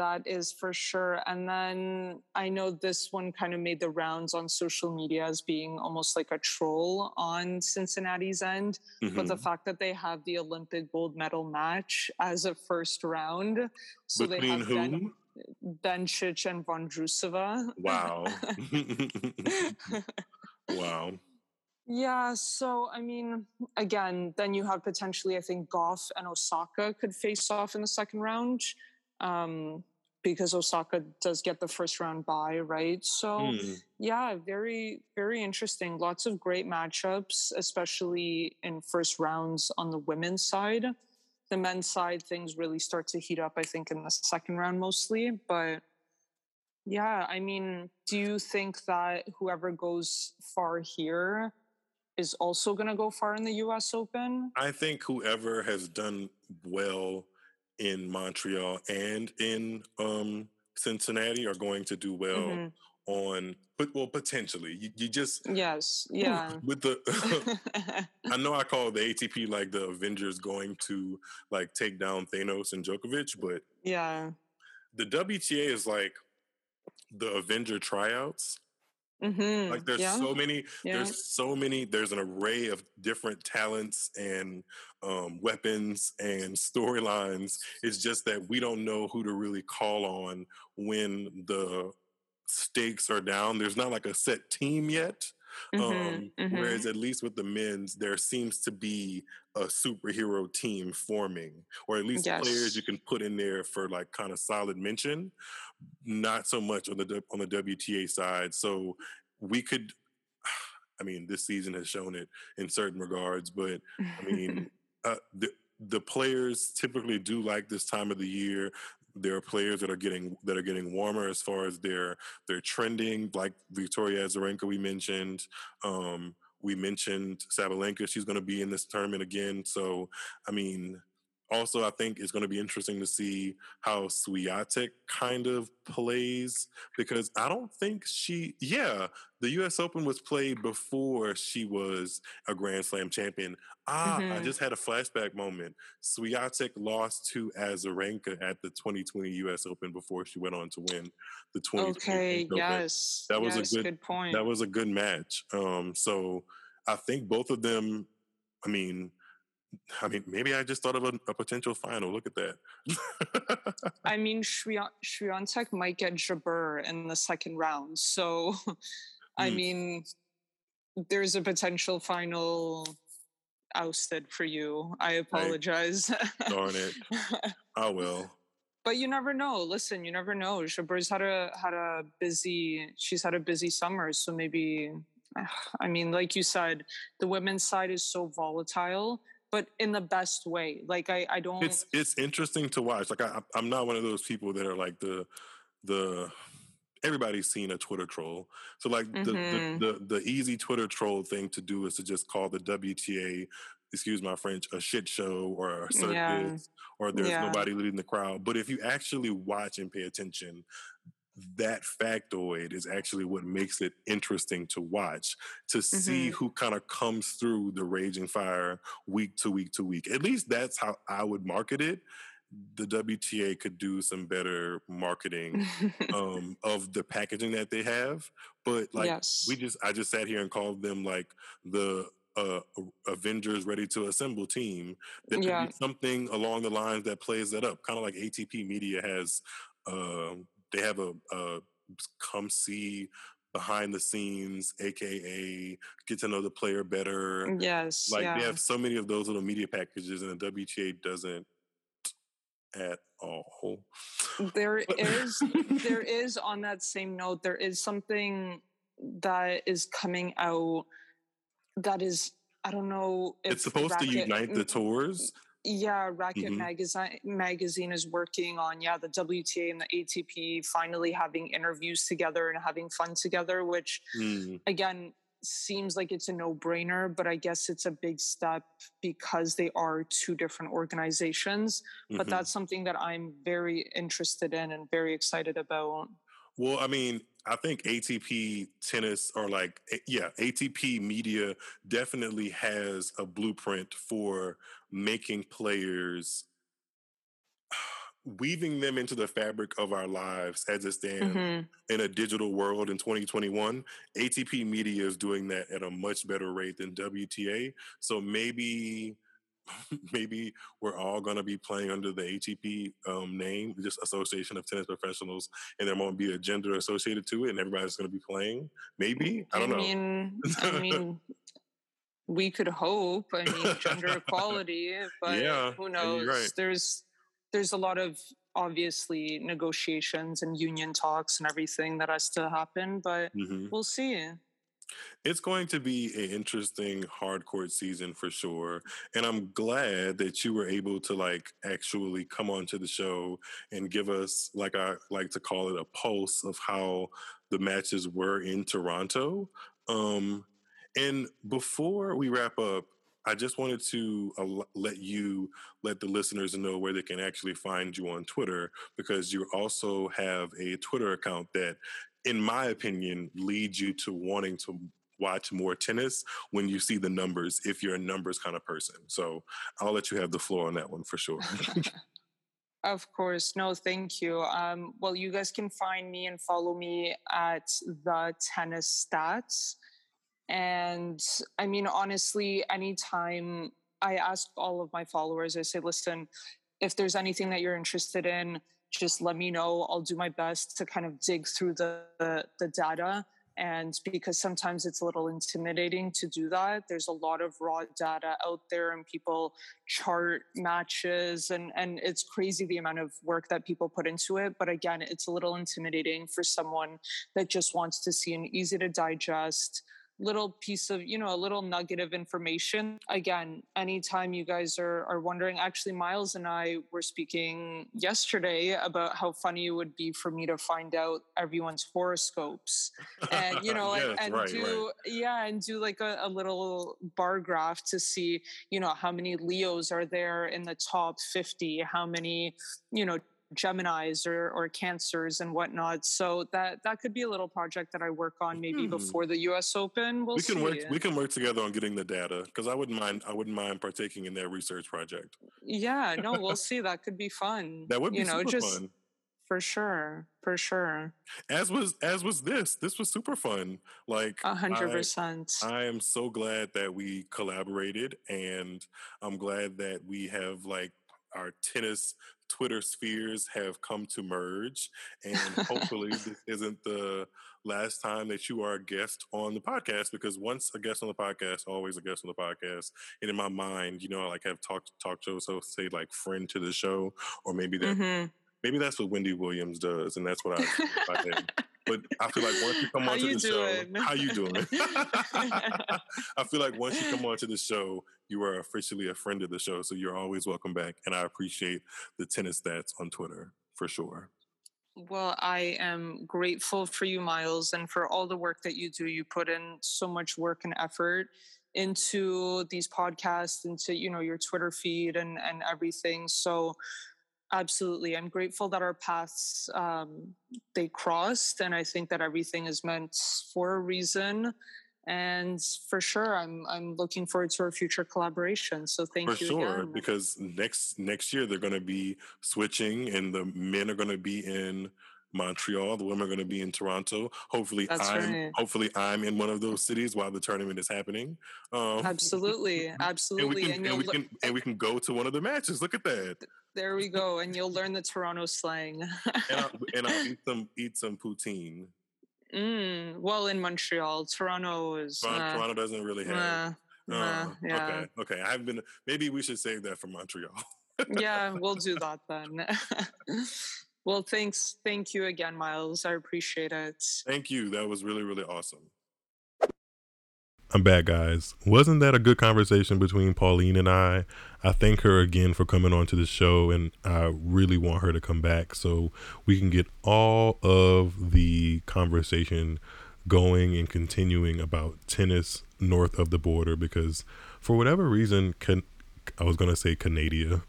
that is for sure. And then I know this one kind of made the rounds on social media as being almost like a troll on Cincinnati's end, mm-hmm. but the fact that they have the Olympic gold medal match as a first round, so between they have whom? Ben- Benčić and Vondrousova. Wow. Wow. Yeah, so, I mean, again, then you have potentially, I think, Goff and Osaka could face off in the second round um, because Osaka does get the first round bye, right? So, mm. yeah, very, very interesting. Lots of great matchups, especially in first rounds on the women's side. The men's side, things really start to heat up, I think, in the second round mostly. But, yeah, I mean, do you think that whoever goes far here is also going to go far in the U S Open? I think whoever has done well in Montreal and in um, Cincinnati are going to do well mm-hmm. on, but well, potentially. You, you just... Yes, yeah. With the... I know I call the A T P like the Avengers going to like take down Thanos and Djokovic, but... Yeah. The W T A is like the Avenger tryouts. Mm-hmm. Like there's yeah. so many, yeah. there's so many, there's an array of different talents and um, weapons and storylines. It's just that we don't know who to really call on when the stakes are down. There's not like a set team yet. Mm-hmm. Um, mm-hmm. Whereas at least with the men's, there seems to be a superhero team forming, or at least yes. players you can put in there for like kind of solid mention. Not so much on the on the W T A side. So we could, I mean, this season has shown it in certain regards, but I mean, uh, the the players typically do like this time of the year. There are players that are getting that are getting warmer as far as their their trending, like Victoria Azarenka we mentioned. Um, we mentioned Sabalenka. She's going to be in this tournament again. So, I mean, also I think it's going to be interesting to see how Swiatek kind of plays, because I don't think she, yeah, the U S Open was played before she was a Grand Slam champion. Ah, mm-hmm. I just had a flashback moment. Swiatek lost to Azarenka at the twenty twenty U S Open before she went on to win the twenty twenty okay, U S Open. Yes. That was yes, a good, good point. That was a good match. Um, so I think both of them, I mean, I mean, maybe I just thought of a, a potential final. Look at that. I mean, Swiatek might get Jabeur in the second round. So, mm. I mean, there's a potential final ousted for you. I apologize. Hey. Darn it. I will. But you never know. Listen, you never know. Jabeur's had a had a busy. She's had a busy summer. So maybe, I mean, like you said, the women's side is so volatile. But in the best way. Like, I, I don't... It's it's interesting to watch. Like, I, I'm not one of those people that are, like, the... the everybody's seen a Twitter troll. So, like, mm-hmm. the, the, the, the easy Twitter troll thing to do is to just call the W T A, excuse my French, a shit show or a circus yeah. or there's yeah. nobody leading the crowd. But if you actually watch and pay attention, that factoid is actually what makes it interesting to watch, to mm-hmm. see who kind of comes through the raging fire week to week to week. At least that's how I would market it. The W T A could do some better marketing um, of the packaging that they have. But like yes. we just, I just sat here and called them like the uh, Avengers ready to assemble team. There could yeah. be something along the lines that plays that up. Kind of like A T P Media has, uh, they have a, a come see behind the scenes, A K A get to know the player better. Yes. Like yeah. they have so many of those little media packages and the W T A doesn't at all. There is, there is on that same note, there is something that is coming out that is, I don't know. If it's supposed racket, to unite the tours. Yeah, Racket mm-hmm. magazine, magazine is working on, yeah, the W T A and the A T P finally having interviews together and having fun together, which, mm. again, seems like it's a no-brainer, but I guess it's a big step because they are two different organizations. Mm-hmm. But that's something that I'm very interested in and very excited about. Well, I mean, I think A T P tennis or like, yeah, A T P media definitely has a blueprint for making players, weaving them into the fabric of our lives as it stands mm-hmm. in a digital world in twenty twenty-one. A T P media is doing that at a much better rate than W T A. So maybe... maybe we're all going to be playing under the A T P um, name, just Association of Tennis Professionals, and there won't be a gender associated to it, and everybody's going to be playing. Maybe? I don't I mean, know. I mean, we could hope. I mean, gender equality, but yeah, who knows? Right. There's There's a lot of, obviously, negotiations and union talks and everything that has to happen, but mm-hmm. we'll see. It's going to be an interesting hardcourt season for sure. And I'm glad that you were able to like actually come onto the show and give us, like I like to call it, a pulse of how the matches were in Toronto. Um, and before we wrap up, I just wanted to uh, let you, let the listeners know where they can actually find you on Twitter, because you also have a Twitter account that, in my opinion, leads you to wanting to watch more tennis when you see the numbers, if you're a numbers kind of person. So I'll let you have the floor on that one for sure. Of course. No, thank you. Um, well, you guys can find me and follow me at The Tennis Stats. And I mean, honestly, anytime I ask all of my followers, I say, listen, if there's anything that you're interested in, just let me know. I'll do my best to kind of dig through the, the, the data. And because sometimes it's a little intimidating to do that, there's a lot of raw data out there and people chart matches and, and it's crazy the amount of work that people put into it. But again, it's a little intimidating for someone that just wants to see an easy to digest little piece of, you know, a little nugget of information. Again, anytime you guys are, are wondering, actually, Miles and I were speaking yesterday about how funny it would be for me to find out everyone's horoscopes and, you know, yeah, and, and right, do, right. yeah, and do like a, a little bar graph to see, you know, how many Leos are there in the top fifty, how many, you know, Geminis or, or Cancers and whatnot. So that that could be a little project that I work on maybe mm. before the U S Open. We'll we can see. work we can work together on getting the data because I wouldn't mind I wouldn't mind partaking in that research project. Yeah, no, we'll see. That could be fun. That would be you know, super just, fun. For sure. For sure. As was as was this. This was super fun. Like a hundred percent. I am so glad that we collaborated and I'm glad that we have like our tennis Twitter spheres have come to merge, and hopefully this isn't the last time that you are a guest on the podcast, because once a guest on the podcast, always a guest on the podcast. And in my mind, you know, I like have talk talk shows, so say like friend to the show, or maybe that mm-hmm. maybe that's what Wendy Williams does, and that's what I think. But I feel like once you come onto the doing? show, how you doing? I feel like once you come onto the show, you are officially a friend of the show. So you're always welcome back. And I appreciate The Tennis Stats on Twitter for sure. Well, I am grateful for you, Miles, and for all the work that you do. You put in so much work and effort into these podcasts, into, you know, your Twitter feed and, and everything. So absolutely. I'm grateful that our paths, um, they crossed, and I think that everything is meant for a reason. And for sure, I'm I'm looking forward to our future collaboration. So thank for you sure, again. Because next next year they're going to be switching, and the men are going to be in Montreal, the women are going to be in Toronto. Hopefully, That's I'm right. hopefully I'm in one of those cities while the tournament is happening. Um, absolutely, absolutely, and we can and, and, we can, lo- and we can go to one of the matches. Look at that. There we go, and you'll learn the Toronto slang. and, I'll, and I'll eat some eat some poutine. Mm, well, in Montreal, Toronto is Toronto, nah. Toronto doesn't really have. Nah, uh, nah, yeah. Okay, okay. I've been. Maybe we should save that for Montreal. Yeah, we'll do that then. Well, thanks. Thank you again, Miles. I appreciate it. Thank you. That was really, really awesome. I'm back, guys. Wasn't that a good conversation between Pauline and I? I thank her again for coming on to the show, and I really want her to come back so we can get all of the conversation going and continuing about tennis north of the border, because for whatever reason, can. I was going to say Canada.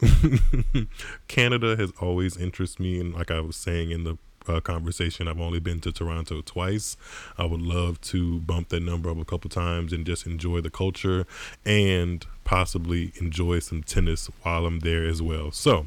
Canada has always interested me. And like I was saying in the uh, conversation, I've only been to Toronto twice. I would love to bump that number up a couple times and just enjoy the culture and possibly enjoy some tennis while I'm there as well. So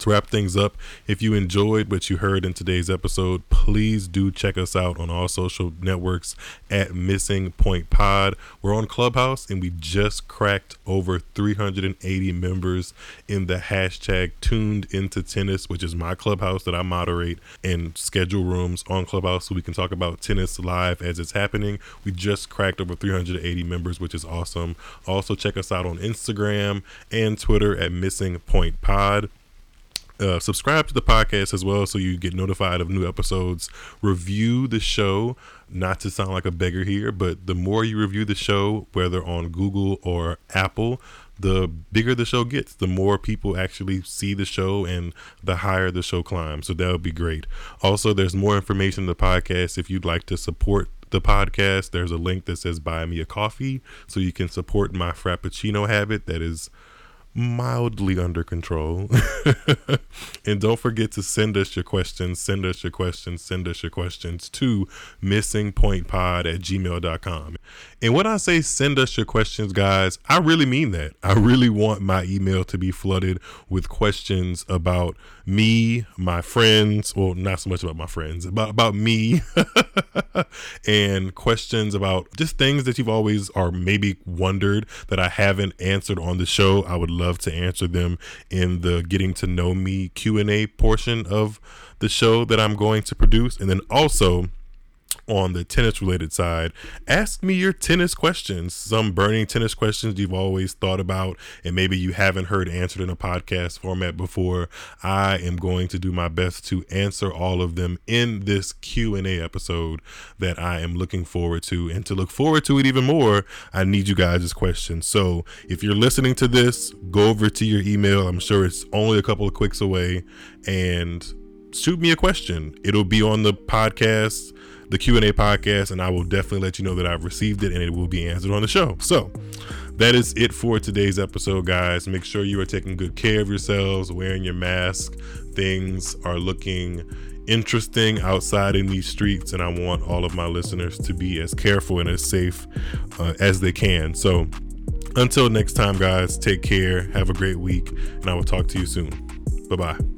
to wrap things up, if you enjoyed what you heard in today's episode, please do check us out on all social networks at Missing Point Pod. We're on Clubhouse, and we just cracked over three hundred eighty members in the hashtag Tuned Into Tennis, which is my Clubhouse that I moderate and schedule rooms on Clubhouse so we can talk about tennis live as it's happening. We just cracked over three hundred eighty members, which is awesome. Also, check us out on Instagram and Twitter at Missing Point Pod. Uh, subscribe to the podcast as well so you get notified of new episodes. Review the show, not to sound like a beggar here, but the more you review the show, whether on Google or Apple, the bigger the show gets, the more people actually see the show and the higher the show climbs. So that would be great. Also, there's more information in the podcast if you'd like to support the podcast. There's a link that says buy me a coffee so you can support my Frappuccino habit that is mildly under control. And don't forget to send us your questions, send us your questions, send us your questions to missing point pod at gmail dot com. And when I say send us your questions, guys, I really mean that. I really want my email to be flooded with questions about me, my friends, well, not so much about my friends, about, about me, and questions about just things that you've always or maybe wondered that I haven't answered on the show. I would love to answer them in the getting to know me Q and A portion of the show that I'm going to produce. And then also on the tennis related side, ask me your tennis questions, some burning tennis questions you've always thought about and maybe you haven't heard answered in a podcast format before. I am going to do my best to answer all of them in this Q and A episode that I am looking forward to. And to look forward to it even more, I need you guys' questions. So if you're listening to this, go over to your email. I'm sure it's only a couple of clicks away, and shoot me a question. It'll be on the podcast, the Q and A podcast, and I will definitely let you know that I've received it and it will be answered on the show. So that is it for today's episode, guys. Make sure you are taking good care of yourselves, wearing your mask. Things are looking interesting outside in these streets, and I want all of my listeners to be as careful and as safe uh, as they can. So until next time, guys, take care, have a great week, and I will talk to you soon. Bye-bye.